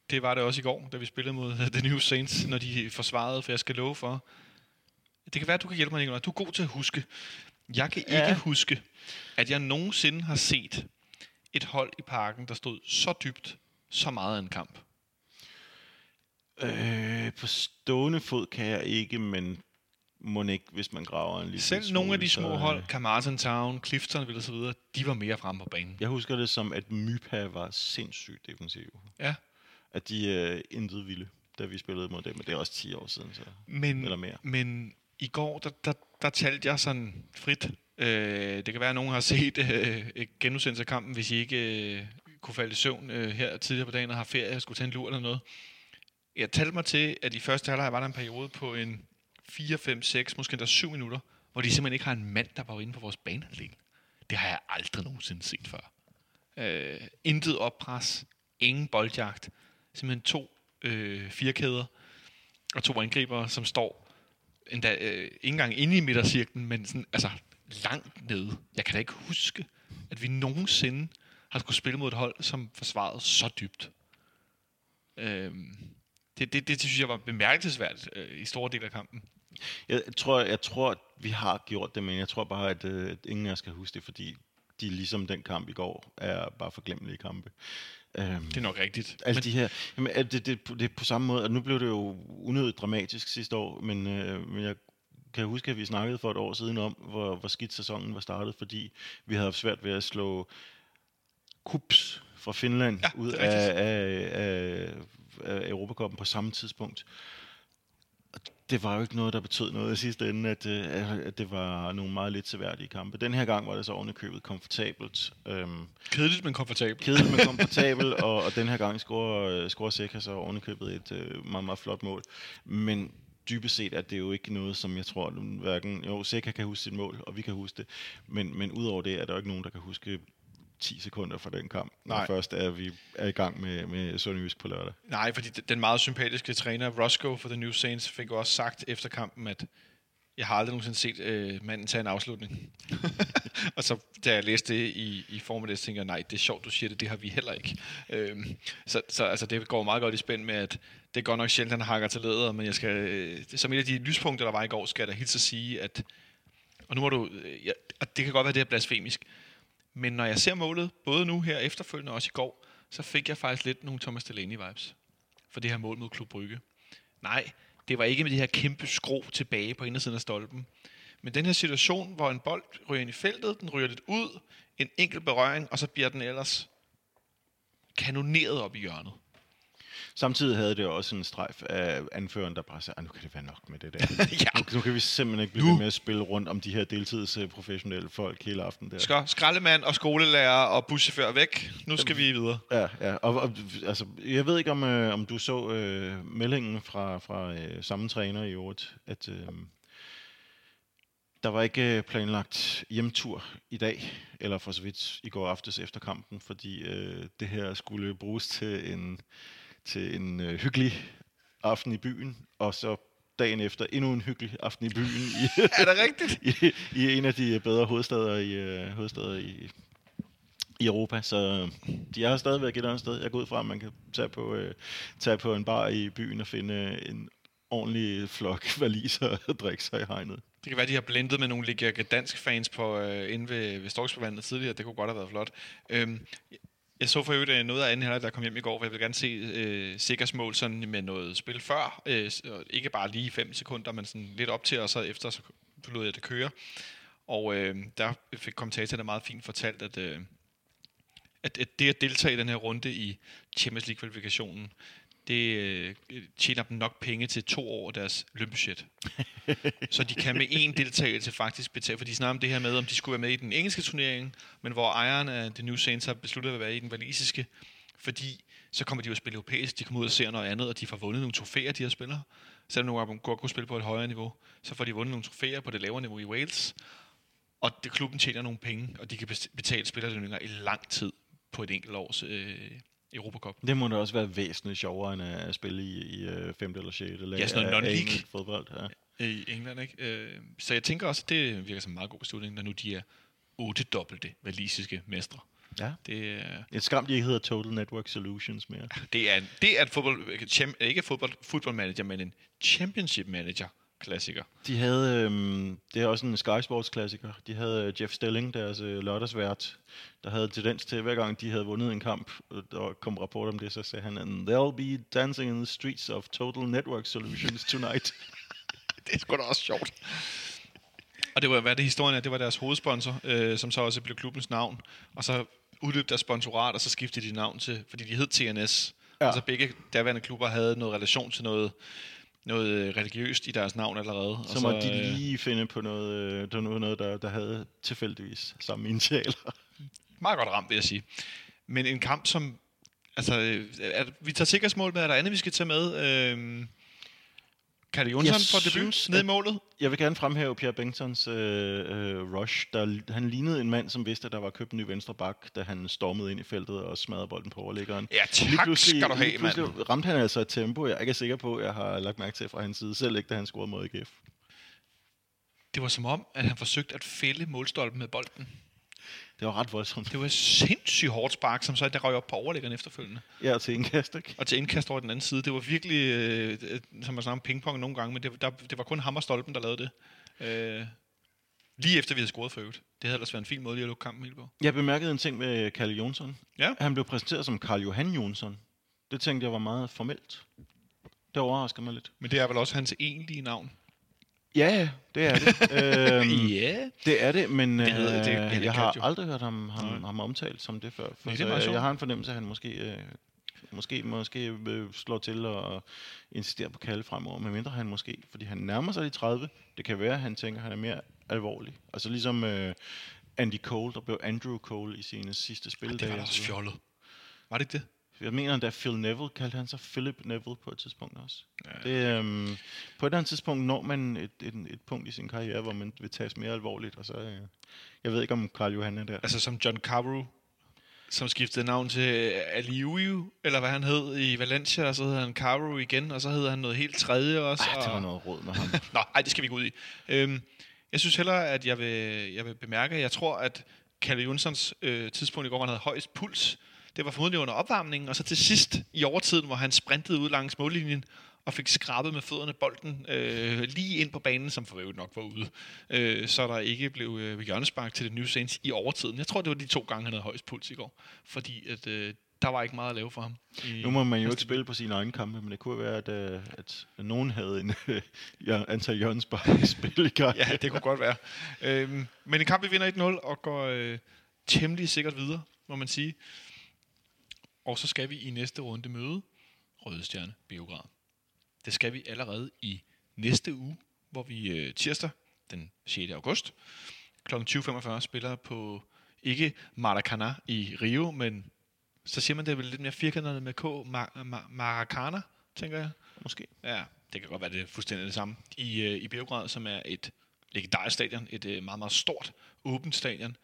det var det også i går, da vi spillede mod The New Saints, når de forsvarede, for jeg skal love for. Det kan være, at du kan hjælpe mig, Nikolaj. Du er god til at huske. Jeg kan ikke huske, at jeg nogensinde har set et hold i Parken, der stod så dybt, så meget af en kamp. På stående fod kan jeg ikke, men må ikke, hvis man graver en lille selv smule, nogle af de små hold, Carmarthen Town, Clifton og så videre, de var mere fremme på banen. Jeg husker det som, at Mypa var sindssygt defensiv. Ja. At de intet ville, da vi spillede mod dem, men det er også 10 år siden, så eller mere. Men i går, der talte jeg sådan frit. Det kan være, at nogen har set genudsendelse af kampen, hvis I ikke kunne falde i søvn her tidligere på dagen og har ferie og skulle tage en lur eller noget. Jeg talte mig til, at i første halvleg var der en periode på en 4, 5, 6, måske endda 7 minutter, hvor de simpelthen ikke har en mand, der var inde på vores baneanlæg. Det har jeg aldrig nogensinde set før. Intet oppres, ingen boldjagt, simpelthen 2 firkæder og to angribere, som står endda, ikke engang inde i midtercirklen, men sådan, altså langt nede. Jeg kan da ikke huske, at vi nogensinde har skulle spille mod et hold, som forsvarede så dybt. Det synes jeg var bemærkelsesværdigt i store dele af kampen. Jeg tror, at vi har gjort det, men jeg tror bare, at ingen af os skal huske det, fordi de ligesom den kamp i går er bare forglemmelige kampe. Det er nok rigtigt. Altså de her, jamen, det er på samme måde, og nu blev det jo unødigt dramatisk sidste år, men jeg kan huske, at vi snakkede for et år siden om, hvor skidt sæsonen var startet, fordi vi havde svært ved at slå Kups fra Finland ud af Europacuppen på samme tidspunkt. Det var jo ikke noget, der betød noget i sidste ende, at det var nogle meget lidt seværdige kampe. Den her gang var det så ovenikøbet komfortabelt. Kedeligt, men komfortabelt. Kedeligt, men komfortabelt, og den her gang scorer Seca så ovenikøbet et meget, meget flot mål. Men dybest set er det jo ikke noget, som jeg tror, hverken... Jo, Seca kan huske sit mål, og vi kan huske det, men udover det er der jo ikke nogen, der kan huske 10 sekunder fra den kamp. Nej. Først er vi i gang med Sønderjysk på lørdag. Nej, fordi den meget sympatiske træner, Roscoe for The New Saints, fik også sagt efter kampen, at jeg har aldrig nogensinde set manden tage en afslutning. Og så da jeg læste det i formiddags, tænker jeg, nej, det er sjovt, du siger det, det har vi heller ikke. Så altså, det går meget godt i spænd med, at det er godt nok sjældent, han hakker til leder, men jeg skal, som et af de lyspunkter, der var i går, skal jeg da hilse at sige, at og nu må du, ja, det kan godt være, det er blasfemisk, men når jeg ser målet, både nu her efterfølgende og også i går, så fik jeg faktisk lidt nogle Thomas Delaney-vibes for det her mål mod Klub Brygge. Nej, det var ikke med det her kæmpe skrå tilbage på indersiden af stolpen. Men den her situation, hvor en bold ryger ind i feltet, den ryger lidt ud, en enkelt berøring, og så bliver den ellers kanoneret op i hjørnet. Samtidig havde det også en strejf af anføreren, der bare sagde, nu kan det være nok med det der. Ja. Nu kan vi simpelthen ikke blive med at spille rundt om de her deltidsprofessionelle folk hele aftenen der. Skraldemand og skolelærer og buschauffør væk. Nu skal vi videre. Ja. Og altså, jeg ved ikke, om du så meldingen fra samme træner i øvrigt, at der var ikke planlagt hjemtur i dag, eller for så vidt i går aftes efter kampen, fordi det her skulle bruges til en hyggelig aften i byen, og så dagen efter endnu en hyggelig aften i byen. Er det rigtigt? I en af de bedre hovedstader i Europa, så de har stadigvæk et andet sted. Jeg går ud fra, at man kan tage på en bar i byen og finde en ordentlig flok valiser og drikke sig i hegnet. Det kan være, de har blendet med nogle dansk fans på inde ved Storksbøvandet tidligere. Det kunne godt have været flot. Jeg så for øvrigt noget af anden heller, der kom hjem i går, for jeg vil gerne se Sikkers mål sådan med noget spil før. Ikke bare lige 5 sekunder, men sådan lidt op til, og så efter, så lod jeg det køre. Og der fik kommentatoren meget fint fortalt, at det at deltage i den her runde i Champions League-kvalifikationen, det tjener dem nok penge til 2 år af deres lønbudget. Så de kan med én deltagelse faktisk betale, for de snakker om det her med, om de skulle være med i den engelske turnering, men hvor ejeren af The New Saints har besluttet at være i den walisiske, fordi så kommer de jo at spille europæisk, de kommer ud og ser noget andet, og de får vundet nogle trofæer, de her spillere. Selvom nogle af dem godt kunne spille på et højere niveau, så får de vundet nogle trofæer på det lavere niveau i Wales, og klubben tjener nogle penge, og de kan betale spillerlønninger i lang tid på et enkelt års Europacup. Det må da også være væsentligt sjovere end at spille i 5. eller 6. eller ja, sådan noget non-league fodbold, ja. I England, ikke? Så jeg tænker også, at det virker som en meget god beslutning, når nu de er 8-dobbelte walisiske mestre. Ja. Det er skam, de ikke hedder Total Network Solutions mere. Det er et football manager, men en championship manager klassiker. De havde, det er også en Sky Sports klassiker. De havde Jeff Stelling, deres lørdagsvært, der havde tendens til, hver gang de havde vundet en kamp, og kom rapport om det, så sagde han, "There'll be dancing in the streets of Total Network Solutions tonight." Det er sgu da også sjovt. Og det var, hvad det historien er, det var deres hovedsponsor, som så også blev klubbens navn, og så udløb deres sponsorat, og så skiftede de navn til, fordi de hed TNS. Ja. Og så begge derværende klubber havde noget relation til noget religiøst i deres navn allerede. Så må de lige finde på noget der havde tilfældigvis samme initialer. Meget godt ramt, vil jeg sige. Men en kamp, som... Altså, vi tager sikkerhedsmål med. Er der andet, vi skal tage med? Kalle Jonsson for debut ned i målet. Jeg vil gerne fremhæve Pierre Bengtssons rush. Han lignede en mand, som vidste, at der var købt en ny venstre bak, da han stormede ind i feltet og smadrede bolden på overliggeren. Ja, tak skal du have, mand. Ramte han altså et tempo, jeg ikke er sikker på, jeg har lagt mærke til fra hans side, selv ikke da han scorede mod AGF. Det var som om, at han forsøgte at fælde målstolpen med bolden. Det var ret voldsomt. Det var et sindssygt hårdt spark, som så der røg op på overlæggeren efterfølgende. Ja, og til indkast, ikke? Og til indkast over den anden side. Det var virkelig, som man snakker om pingpong nogle gange, men det var kun hammerstolpen, der lavede det. Lige efter vi havde scoret for øvrigt. Det havde ellers været en fin måde lige at lukke kampen helt på. Jeg bemærkede en ting med Carl Jonsson. Ja? Han blev præsenteret som Carl Johan Jonsson. Det tænkte jeg var meget formelt. Det overrasker mig lidt. Men det er vel også hans egentlige navn? Ja, det er det. Det er det, men jeg har aldrig hørt ham omtalt som det før. For jeg har en fornemmelse, at han måske slår til og insisterer på Kalle fremover, medmindre han måske, fordi han nærmer sig de 30. Det kan være, at han tænker, at han er mere alvorlig. Altså ligesom Andy Cole, der blev Andrew Cole i sine sidste spilledage. Det var også fjollet. Var det det? Jeg mener, da Phil Neville kaldte han sig Philip Neville på et tidspunkt også. Ja. Det, på et andet tidspunkt når man et punkt i sin karriere, hvor man vil tages mere alvorligt. Og så, jeg ved ikke, om Carl Johan er der. Altså som John Carrew, som skiftede navn til Aliou, eller hvad han hed i Valencia, og så hedder han Carrew igen, og så hedder han noget helt tredje også. Ej, det var noget råd med ham. Nå, ej, det skal vi ikke ud i. Jeg synes hellere, at jeg vil bemærke, jeg tror, at Carl Jonssons tidspunkt i går, hvor han havde højst puls, det var formodentlig under opvarmningen, og så til sidst i overtiden, hvor han sprintede ud langs mållinjen og fik skrabet med fødderne bolden lige ind på banen, som for øvrigt nok var ude, så der ikke blev hjørnespark til The New Saints i overtiden. Jeg tror, det var de 2 gange, han havde højst puls i går, fordi at, der var ikke meget at lave for ham. Nu må man jo ikke spille på sine egne kampe, men det kunne være, at nogen havde en antal hjørnespark i spil i gang. Ja, det kunne godt være. Men en kamp, vi vinder 1-0 og går temmelig sikkert videre, må man sige. Og så skal vi i næste runde møde Røde Stjerne Beograd. Det skal vi allerede i næste uge, hvor vi tirsdag den 6. august kl. 20.45 spiller på ikke Maracanã i Rio, men så siger man det vel lidt mere firkantet med K. Maracanã, tænker jeg. Måske. Ja, det kan godt være det fuldstændig det samme. I Beograd, som er et legendarisk stadion, et meget, meget stort, åbent stadion.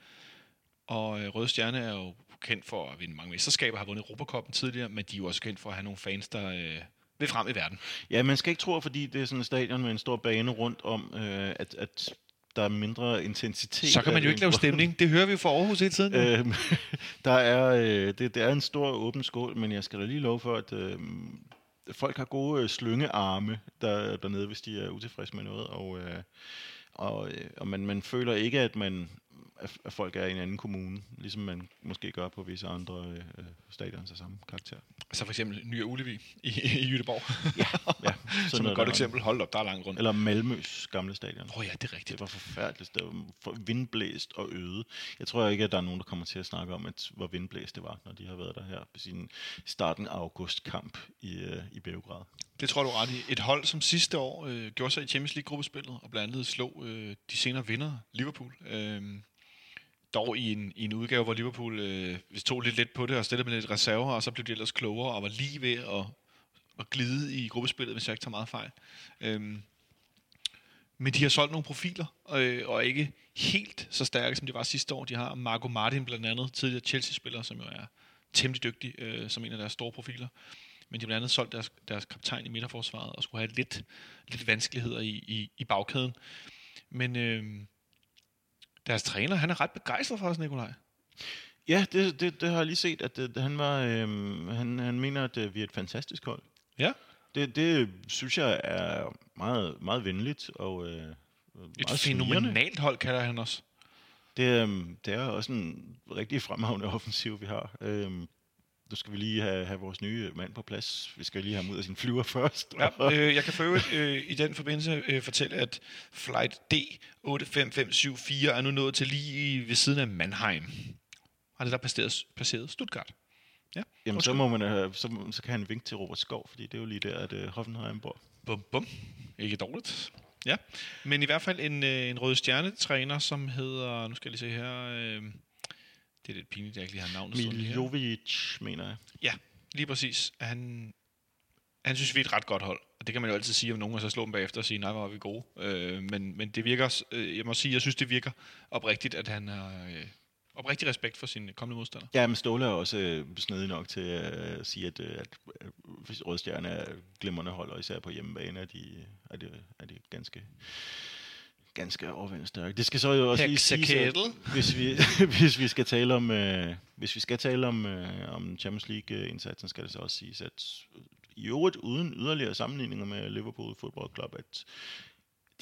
Og Røde Stjerne er jo kendt for at vinde mange mesterskaber, har vundet Europacupen tidligere, men de er jo også kendt for at have nogle fans, der vil frem i verden. Ja, man skal ikke tro, fordi det er sådan et stadion med en stor bane rundt om, at der er mindre intensitet. Så kan man jo ikke lave stemning. Det hører vi jo fra Aarhus hele tiden. Der er, det er en stor åben skål, men jeg skal da lige love for, at folk har gode slyngearme dernede, hvis de er utilfredse med noget, og man føler ikke, at man at folk er i en anden kommune, ligesom man måske gør på visse andre stadions af samme karakter. Så for eksempel Nye Ullevi i Jødeborg. Ja. Som et godt eksempel. Hold op, der er langt rundt. Eller Malmøs gamle stadion. Åh ja, det er rigtigt. Det var forfærdeligt. Det var vindblæst og øde. Jeg tror ikke, at der er nogen, der kommer til at snakke om, hvor vindblæst det var, når de har været der her på sin starten af augustkamp i Beograd. Det tror du ret i. Et hold, som sidste år gjorde sig i Champions League-gruppespillet, og blandt andet slog de senere vinder Liverpool. Dog i en udgave, hvor Liverpool tog lidt let på det og stillede med lidt reserver, og så blev de ellers klogere og var lige ved at glide i gruppespillet, hvis jeg ikke tager meget fejl. Men de har solgt nogle profiler, og ikke helt så stærke, som de var sidste år. De har Marco Martin blandt andet, tidligere Chelsea-spiller, som jo er temmelig dygtig som en af deres store profiler. Men de blandt andet solgte deres kaptajn i midterforsvaret og skulle have lidt vanskeligheder i bagkæden. Men deres træner, han er ret begejstret for os, Nikolaj. Ja, det har jeg lige set, at han var, han mener, at vi er et fantastisk hold. Ja. Det synes jeg er meget, meget venligt og meget et fænomenalt hold, kalder han også. Det er også en rigtig fremragende offensiv, vi har. Nu skal vi lige have vores nye mand på plads. Vi skal lige have ham ud af sin flyver først. Ja, jeg kan for øvrigt i den forbindelse fortælle, at flight D85574 er nu nået til lige ved siden af Mannheim. Har det der passeret Stuttgart? Ja. Jamen, så, må man, så kan han vinke til Robert Skov, fordi det er jo lige der, at Hoffenheim bor. Bum, bum. Ikke dårligt. Ja, men i hvert fald en Røde Stjerne-træner, som hedder, nu skal jeg lige se her... Det er lidt pinligt, jeg ikke lige har navnet. Miljovic, mener jeg. Ja, lige præcis. Han han synes, vi er et ret godt hold. Og det kan man jo altid sige om nogen, og så slå dem bagefter og sige, nej, hvor er vi gode. Men det virker, jeg må sige, jeg synes, det virker oprigtigt, at han har oprigtig respekt for sine kommende modstandere. Ja, men Ståle er også snedig nok til at sige, at Røde Stjerne er glimrende hold, og især på hjemmebane er de ganske overvældende stærke. Det skal så jo også lige sige, hvis vi skal tale om Champions League-indsatsen, skal det så også siges, at i øvrigt uden yderligere sammenligninger med Liverpool Football Club, at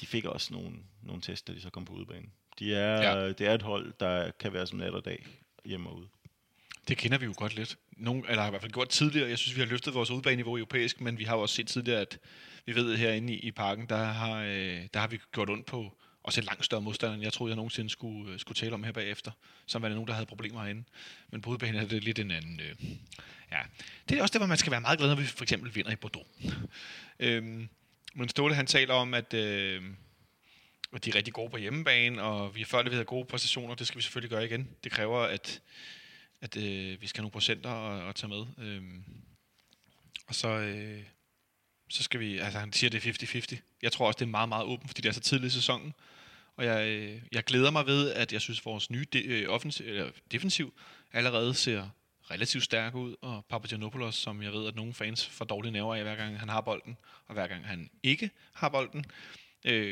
de fik også nogle tests, da de så kom på udebane. Det er et hold, der kan være som nat og dag hjemme og ude. Det kender vi jo godt lidt. Eller har i hvert fald gjort tidligere. Jeg synes, vi har løftet vores udbaneniveau europæisk, men vi har også set tidligere, at vi ved herinde i parken, der har vi gjort ondt på også et langt større modstander, end jeg troede, jeg nogensinde skulle tale om her bagefter, som var der nogen, der havde problemer herinde. Men på udebane er det lidt en anden... Ja. Det er også det, hvor man skal være meget glad, når vi for eksempel vinder i Bordeaux. Men Ståle, han taler om, at... Og de er rigtig gode på hjemmebane, og vi er før, at vi havde gode præstationer. Det skal vi selvfølgelig gøre igen. Det kræver, at vi skal have nogle procenter at tage med. Og så skal vi... Altså, han siger, det er 50-50. Jeg tror også, det er meget, meget åbent, fordi det er så tidligt i sæsonen. Og jeg glæder mig ved, at jeg synes, vores nye defensiv allerede ser relativt stærk ud. Og Papagiannopoulos, som jeg ved, at nogle fans får dårlige nerver af, hver gang han har bolden, og hver gang han ikke har bolden,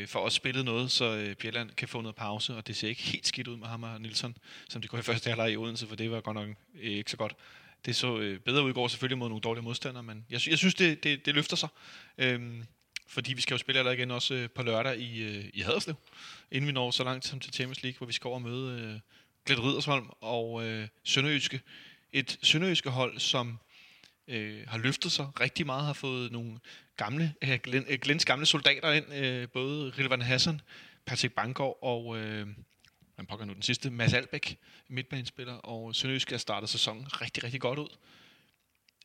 for også spillet noget, så Bjelland kan få noget pause, og det ser ikke helt skidt ud med ham og Nilsson, som det går i første halvleg i Odense, for det var godt nok ikke så godt. Det så bedre ud i går selvfølgelig mod nogle dårlige modstandere, men jeg synes, det løfter sig. Fordi vi skal jo spille allerede igen også på lørdag i Haderslev, inden vi når så langt som til Champions League, hvor vi skal over og møde Glenn Riddersholm og Sønderjyske. Et Sønderjyske hold, som har løftet sig rigtig meget, har fået nogle gamle, Glens gamle soldater ind, både Rilvan Hassan, Patrick Banggaard og man pakker nu den sidste, Mads Albæk, midtbanespiller, og Sønderjysk har startet sæsonen rigtig, rigtig godt ud.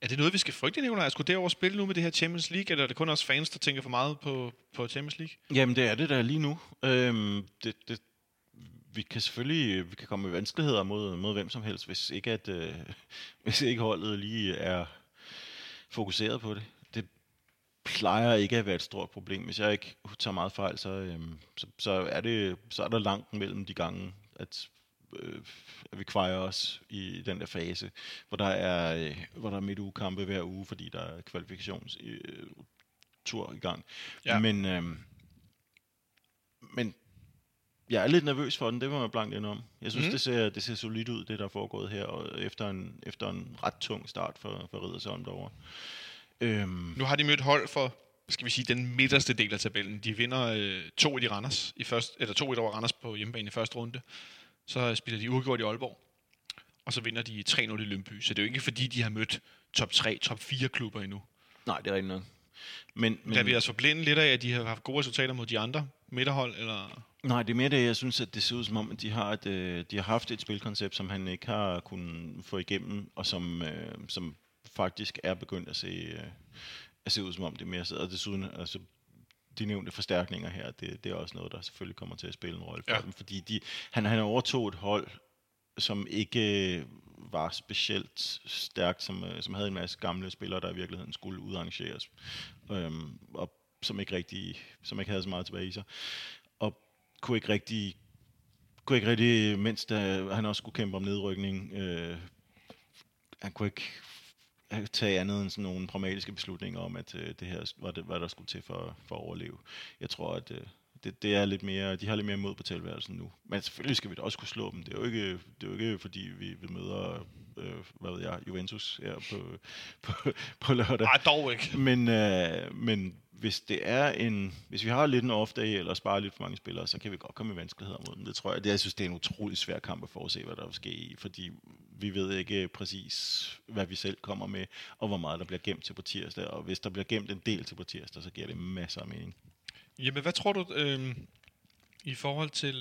Er det noget, vi skal frygte, Nikolaj? Skulle derovre spille nu med det her Champions League, eller er det kun også fans, der tænker for meget på Champions League? Jamen, det er det der lige nu. Vi kan komme i vanskeligheder mod hvem som helst, hvis ikke holdet lige er fokuseret på det. Det plejer ikke at være et stort problem. Hvis jeg ikke tager meget fejl, så er der langt mellem de gange, at vi kvarer os i den der fase, hvor der er midtugekampe hver uge, fordi der er kvalifikationstur i gang. Ja. Men jeg er lidt nervøs for den, det var jeg blankt ind om. Jeg synes, det ser solidt ud, det der er foregået her, og efter en ret tung start for Riddersholm derovre. Nu har de mødt hold for, skal vi sige, den midterste del af tabellen. De vinder 2-1 over Randers på hjemmebane i første runde. Så spiller de uafgjort i Aalborg, og så vinder de 3-0 i Lyngby. Så det er jo ikke, fordi de har mødt top 3, top 4 klubber endnu. Nej, det er rigtigt nok. Men der bliver altså forblændet lidt af, at de har haft gode resultater mod de andre midterhold, eller... Nej, det er mere det, jeg synes, at det ser ud som om, at de har haft et spilkoncept, som han ikke har kunnet få igennem, og som faktisk er begyndt at se ud som om det mere sidder. Og desuden, altså, de nævnte forstærkninger her, det er også noget, der selvfølgelig kommer til at spille en rolle for dem, fordi han overtog et hold, som ikke var specielt stærkt, som havde en masse gamle spillere, der i virkeligheden skulle udarrangeres, og som ikke havde så meget tilbage i sig. Kunne ikke rigtig, mens han også skulle kæmpe om nedrykning, han kunne ikke tage andet end sådan nogle dramatiske beslutninger om, at det her var det, hvad der skulle til for at overleve. Jeg tror, at det er lidt mere, de har lidt mere mod på tilværelsen nu. Men selvfølgelig skal vi da også kunne slå dem. Det er jo ikke fordi, vi møder Juventus her på lørdag. Nej, dog ikke. Men hvis vi har lidt en off-dag, eller sparer lidt for mange spillere, så kan vi godt komme i vanskeligheder mod dem. Det tror jeg. Jeg synes, det er en utrolig svær kamp at forudse, hvad der vil ske i, fordi vi ved ikke præcis, hvad vi selv kommer med, og hvor meget der bliver gemt til på tirsdag. Og hvis der bliver gemt en del til på tirsdag, så giver det masser af mening. Jamen, hvad tror du i forhold til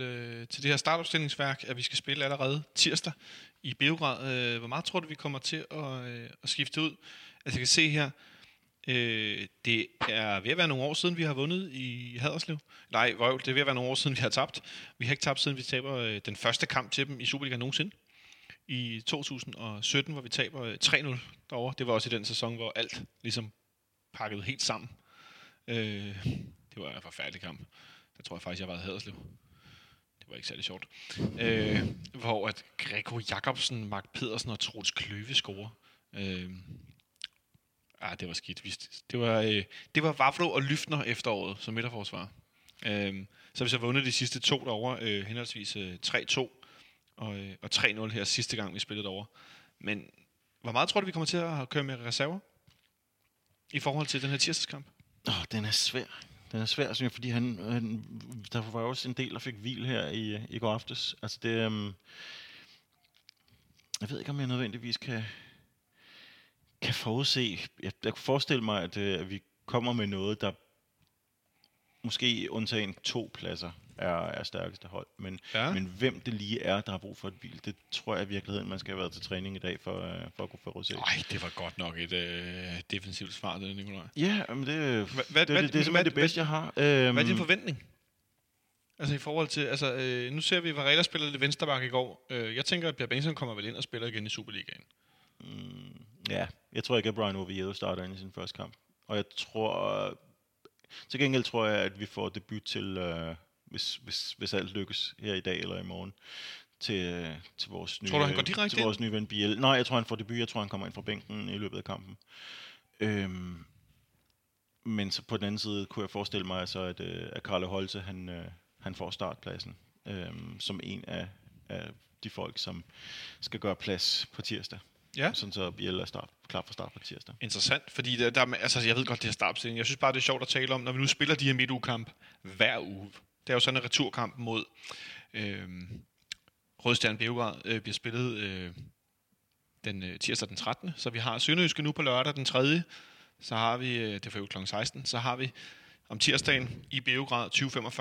det her startopstillingsværk, at vi skal spille allerede tirsdag i Beograd? Hvor meget tror du, vi kommer til at skifte ud? Altså, jeg kan se her, det er ved at være nogle år siden, vi har vundet i Haderslev. Nej, det er ved at være nogle år siden, vi har tabt. Vi har ikke tabt, siden vi taber den første kamp til dem i Superligaen nogensinde. I 2017, hvor vi taber 3-0 derovre. Det var også i den sæson, hvor alt ligesom pakket helt sammen. Det var en forfærdelig kamp. Der tror jeg faktisk, jeg var i Haderslev. Det var ikke særlig sjovt. Hvor at Gregor Jakobsen, Mark Pedersen og Troels Kløve scorer. Det var skidt. Det var Vavro og Løfner efteråret som midterforsvarer. Så hvis jeg vundet de sidste to derovre, henholdsvis 3-2 og 3-0 her sidste gang, vi spillede derovre. Men hvor meget tror du, vi kommer til at køre med reserver i forhold til den her tirsdagskamp? Den er svær. Den er svær, synes jeg, fordi han der var også en del, der fik hvil her i går aftes. Altså det... jeg ved ikke, om jeg nødvendigvis kan forudse... Jeg kunne forestille mig, at vi kommer med noget, der måske undtagen 2 pladser er stærkeste hold. Men hvem det lige er, der har brug for et hvil, det tror jeg i virkeligheden, man skal have været til træning i dag for at kunne forudse. Nej, det var godt nok et defensivt svar, det Nikolaj. Ja, men det er simpelthen det bedste, jeg har. Hvad er din forventning? Altså i forhold til, nu ser vi, Varela spillede det venstreback i går. Jeg tænker, at Pierre Bengtsson kommer vel ind og spiller igen i Superligaen. Jeg tror ikke, at Brian Oviedo starter ind i sin første kamp. Og jeg tror... Til gengæld tror jeg, at vi får debut til, hvis alt lykkes her i dag eller i morgen, til vores nye... Tror du, han går direkte til vores nye ven Biel? Nej, jeg tror, han får debut. Jeg tror, han kommer ind fra bænken i løbet af kampen. Men så på den anden side kunne jeg forestille mig, altså, at Carlo Holsten, han får startpladsen som en af de folk, som skal gøre plads på tirsdag. Ja. Sådan så Biel er klar for start på tirsdag. Interessant, fordi jeg ved godt, det er startopstillingen. Jeg synes bare, det er sjovt at tale om, når vi nu spiller de her midtugekamp hver uge. Det er jo sådan en returkamp mod Røde Stjerne Beograd bliver spillet den tirsdag den 13. Så vi har Sønderjyske nu på lørdag den 3. Så har vi, det får jo kl. 16, så har vi om tirsdagen i Beograd 20:45.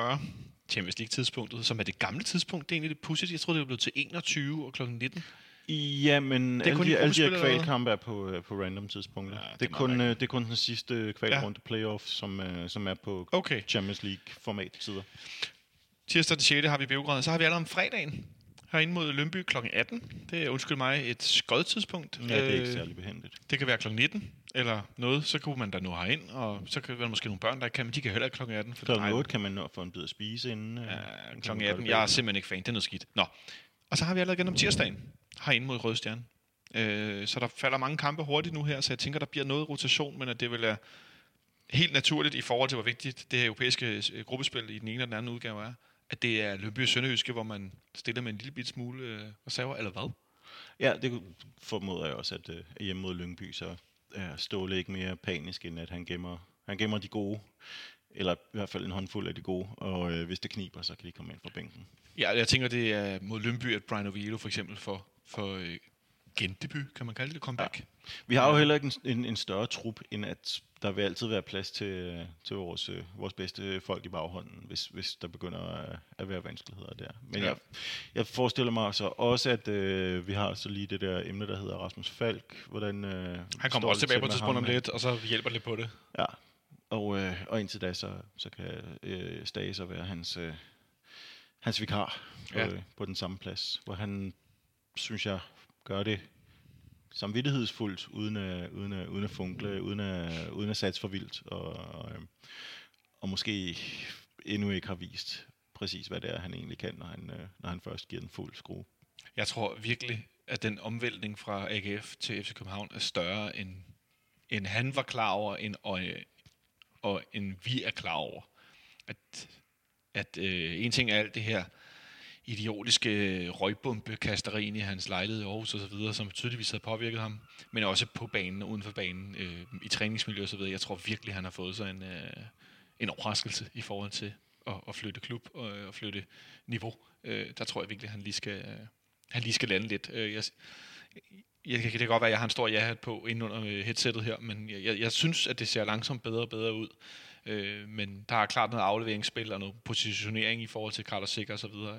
Champions League-tidspunktet, som er det gamle tidspunkt. Det er egentlig det pudsigt. Jeg tror, det blev til 21 og kl. 19. Ja, men alle de her kvalkampe er på random tidspunkter. Ja, det er kun den sidste kvalrunde playoff, som er på Champions League-format-tider. Tirsdag den 6. har vi Beograd. Så har vi allerede om fredagen herinde mod Lønby kl. 18. Det er, undskyld mig, et skodtidspunkt. Ja, det er ikke særlig behændigt. Det kan være kl. 19 eller noget. Så kunne man da nå herind, og så kan der måske nogle børn, der kan, men de kan heller ikke kl. 18. For kl. 8 kan man nå få en bid at spise inden. Kl. 18. Jeg er simpelthen ikke fan. Det er noget skidt. Nå. Og så har vi allerede igen om tirsdagen herinde mod Røde Stjerne. Så der falder mange kampe hurtigt nu her, så jeg tænker, der bliver noget rotation, men at det vil være helt naturligt i forhold til, hvor vigtigt det her europæiske gruppespil i den ene og den anden udgave er, at det er Lønby og Sønderjyske, hvor man stiller med en lille bit smule reserver, eller hvad? Ja, det formoder jeg også, at hjemme mod Lyngby, så er Ståle ikke mere panisk, end at han gemmer de gode, eller i hvert fald en håndfuld af de gode, og hvis det kniber, så kan de komme ind fra bænken. Ja, jeg tænker, det er mod Lyngby, at Brian Oviedo for eksempel for gendebut, kan man kalde det, comeback. Ja. Vi har jo heller ikke en større trup, end at der vil altid være plads til vores bedste folk i baghånden, hvis der begynder at være vanskeligheder der. Men jeg forestiller mig så også, at vi har så lige det der emne, der hedder Rasmus Falk. Hvordan, han kommer også tilbage på et tidspunkt om lidt, og så hjælper lidt på det. Ja, og indtil da, så kan Stage så være hans vikar på den samme plads, hvor han, synes jeg, gør det samvittighedsfuldt, uden at funkle, uden at satse for vildt, og måske endnu ikke har vist præcis, hvad det er, han egentlig kan, når han først giver den fuld skrue. Jeg tror virkelig, at den omvæltning fra AGF til FC København er større, end han var klar over, og end vi er klar over. At en ting er alt det her idiotiske røgbombekasteri i hans lejlighed i Aarhus og så videre, som tydeligvis havde påvirket ham, men også på banen og uden for banen, i træningsmiljø og så videre. Jeg tror virkelig, han har fået sig en overraskelse i forhold til at flytte klub og flytte niveau. Der tror jeg virkelig, at han lige skal lande lidt. Det kan godt være, at jeg har en stor ja-hat på inden under headsettet her, men jeg synes, at det ser langsomt bedre og bedre ud. Men der er klart noget afleveringsspil og noget positionering i forhold til Carlos Sikker og så videre.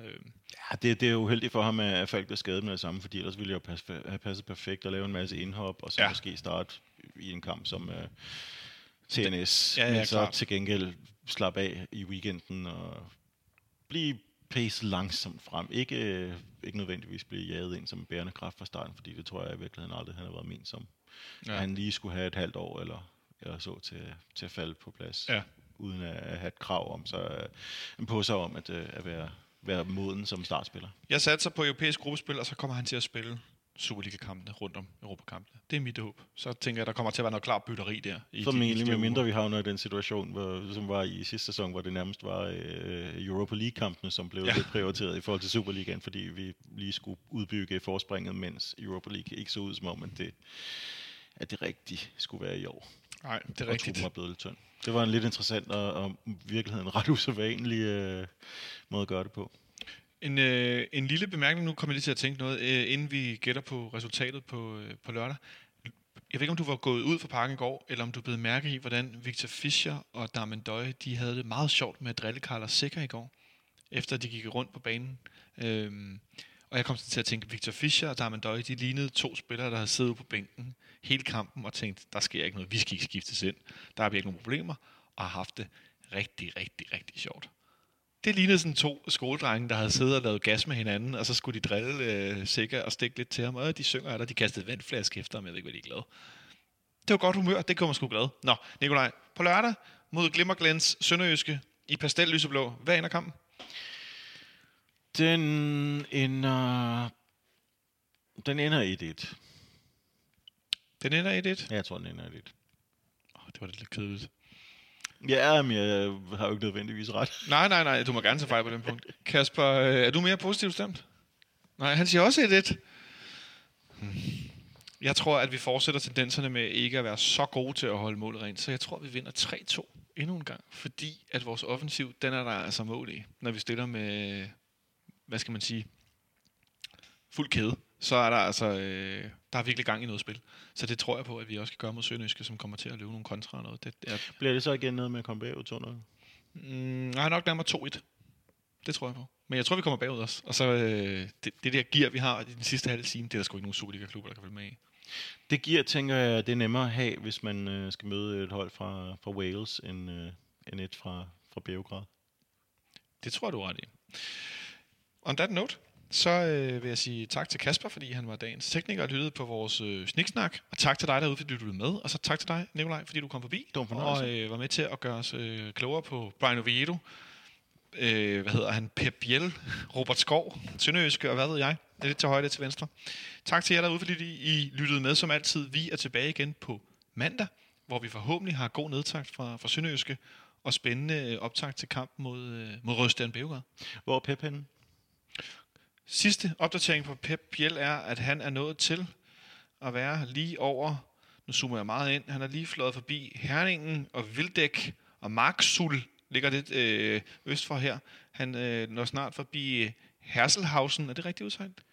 Ja, det er jo heldigt for ham, at folk bliver skadet med det samme, fordi ellers ville jeg jo have passet perfekt og lave en masse indhop, og så måske starte i en kamp som TNS, men så til gengæld slappe af i weekenden og blive pacet langsomt frem. Ikke nødvendigvis blive jaget ind som en bærende kraft fra starten, fordi det tror jeg i virkeligheden aldrig, han har været ment som. At han lige skulle have et halvt år, eller eller så til at falde på plads, ja, uden at have et krav om sig, på sig om at være moden som startspiller. Jeg satte sig på europæisk gruppespil, og så kommer han til at spille Superliga-kampene rundt om Europa-kampene. Det er mit håb. Så tænker jeg, der kommer til at være noget klart bytteri der. Formentlig, med mindre vi havner i den situation, som var i sidste sæson, hvor det nærmest var Europa League-kampene, som blev lidt prioriteret i forhold til Superligaen, fordi vi lige skulle udbygge forspringet, mens Europa League ikke så ud som om, at det rigtigt skulle være i år. Nej, det er rigtigt. Og truppen var blevet lidt tynd. Det var en lidt interessant og i virkeligheden ret usædvanlig måde at gøre det på. En lille bemærkning, nu kommer jeg lige til at tænke noget, inden vi gætter på resultatet på lørdag. Jeg ved ikke, om du var gået ud fra parken i går, eller om du blev mærke i, hvordan Victor Fischer og Dame N'Doye, de havde det meget sjovt med at drille Carlo Holsten i går, efter de gik rundt på banen. Og jeg kom til at tænke, Victor Fischer og Dame N'Doye, de lignede to spillere, der havde siddet ude på bænken hele kampen og tænkt, der sker ikke noget, vi skal ikke skiftes ind, der bliver ikke nogen problemer, og har haft det rigtig, rigtig, rigtig sjovt. Det lignede sådan to skoledrenge, der havde siddet og lavet gas med hinanden, og så skulle de drille sikkert og stikke lidt til ham. Og de synger, eller de kastede vandflaske efter ham, jeg ved ikke, hvad de er glade. Det var godt humør, det kunne man sgu glade. Nå, Nikolaj, på lørdag mod Glimmerglens Sønderjyske i pastel lyseblå. Hvad ender kampen? Den ender 1-1. Den ender 1-1? Ja, jeg tror, den ender 1-1. Det var lidt kedeligt. Ja, men jeg har jo ikke nødvendigvis ret. Nej, du må gerne tage fejl på den punkt. Kasper, er du mere positivt stemt? Nej, han siger også 1-1. Jeg tror, at vi fortsætter tendenserne med ikke at være så gode til at holde målet rent, så jeg tror, vi vinder 3-2 endnu en gang, fordi at vores offensiv, den er der altså mål i. Når vi stiller med, hvad skal man sige, fuld kæde, så er der altså, der er virkelig gang i noget spil. Så det tror jeg på, at vi også kan gøre mod Sønderjyske, som kommer til at løbe nogle kontra og noget. Bliver det så igen noget med at komme bagud 2-0? Nej, nok nærmere 2-1. Det tror jeg på. Men jeg tror, vi kommer bagud også. Og så det der gear, vi har i den sidste halve time, det er der sgu ikke nogen Superliga-klubber, der kan følge med i. Det gear, tænker jeg, det er nemmere at have, hvis man skal møde et hold fra Wales, end et fra Beograd. Det tror jeg, du er ret i. On that note, så vil jeg sige tak til Kasper, fordi han var dagens tekniker og lyttede på vores sniksnak. Og tak til dig derude, fordi du lyttede med. Og så tak til dig, Nikolaj, fordi du kom forbi og var med til at gøre os klogere på Brian Oviedo. Hvad hedder han? Pep Biel, Robert Skov, Sønderjyske og hvad ved jeg. Det er lidt til højre, det til venstre. Tak til jer derude, fordi I lyttede med som altid. Vi er tilbage igen på mandag, hvor vi forhåbentlig har god nedtakt fra Sønderjyske og spændende optakt til kampen mod Røde Stjerne Beograd. Hvor er Pep henne? Sidste opdatering på Pep Biel er, at han er nået til at være lige over, nu zoomer jeg meget ind, han er lige fløjet forbi Herningen og Vildæk og Marksul, ligger lidt øst for her. Han når snart forbi Herzelhausen, er det rigtigt udtalt?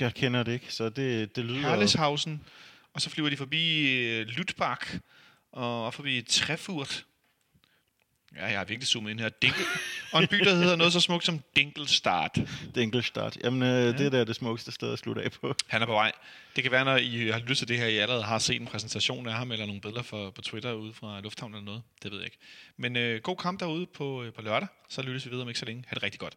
Jeg kender det ikke, så det lyder... Herzelhausen, og så flyver de forbi Lüttbach og forbi Treffurt. Ja, jeg har virkelig zoomet ind her. Og en by, der hedder noget så smukt som Dinkelstadt. Dinkelstadt. Jamen, det er det smukkeste sted at slutte af på. Han er på vej. Det kan være, når I har lyst til det her, I allerede har set en præsentation af ham, eller nogle billeder på Twitter ude fra lufthavnen eller noget. Det ved jeg ikke. Men god kamp derude på lørdag. Så lyttes vi videre om ikke så længe. Ha' det rigtig godt.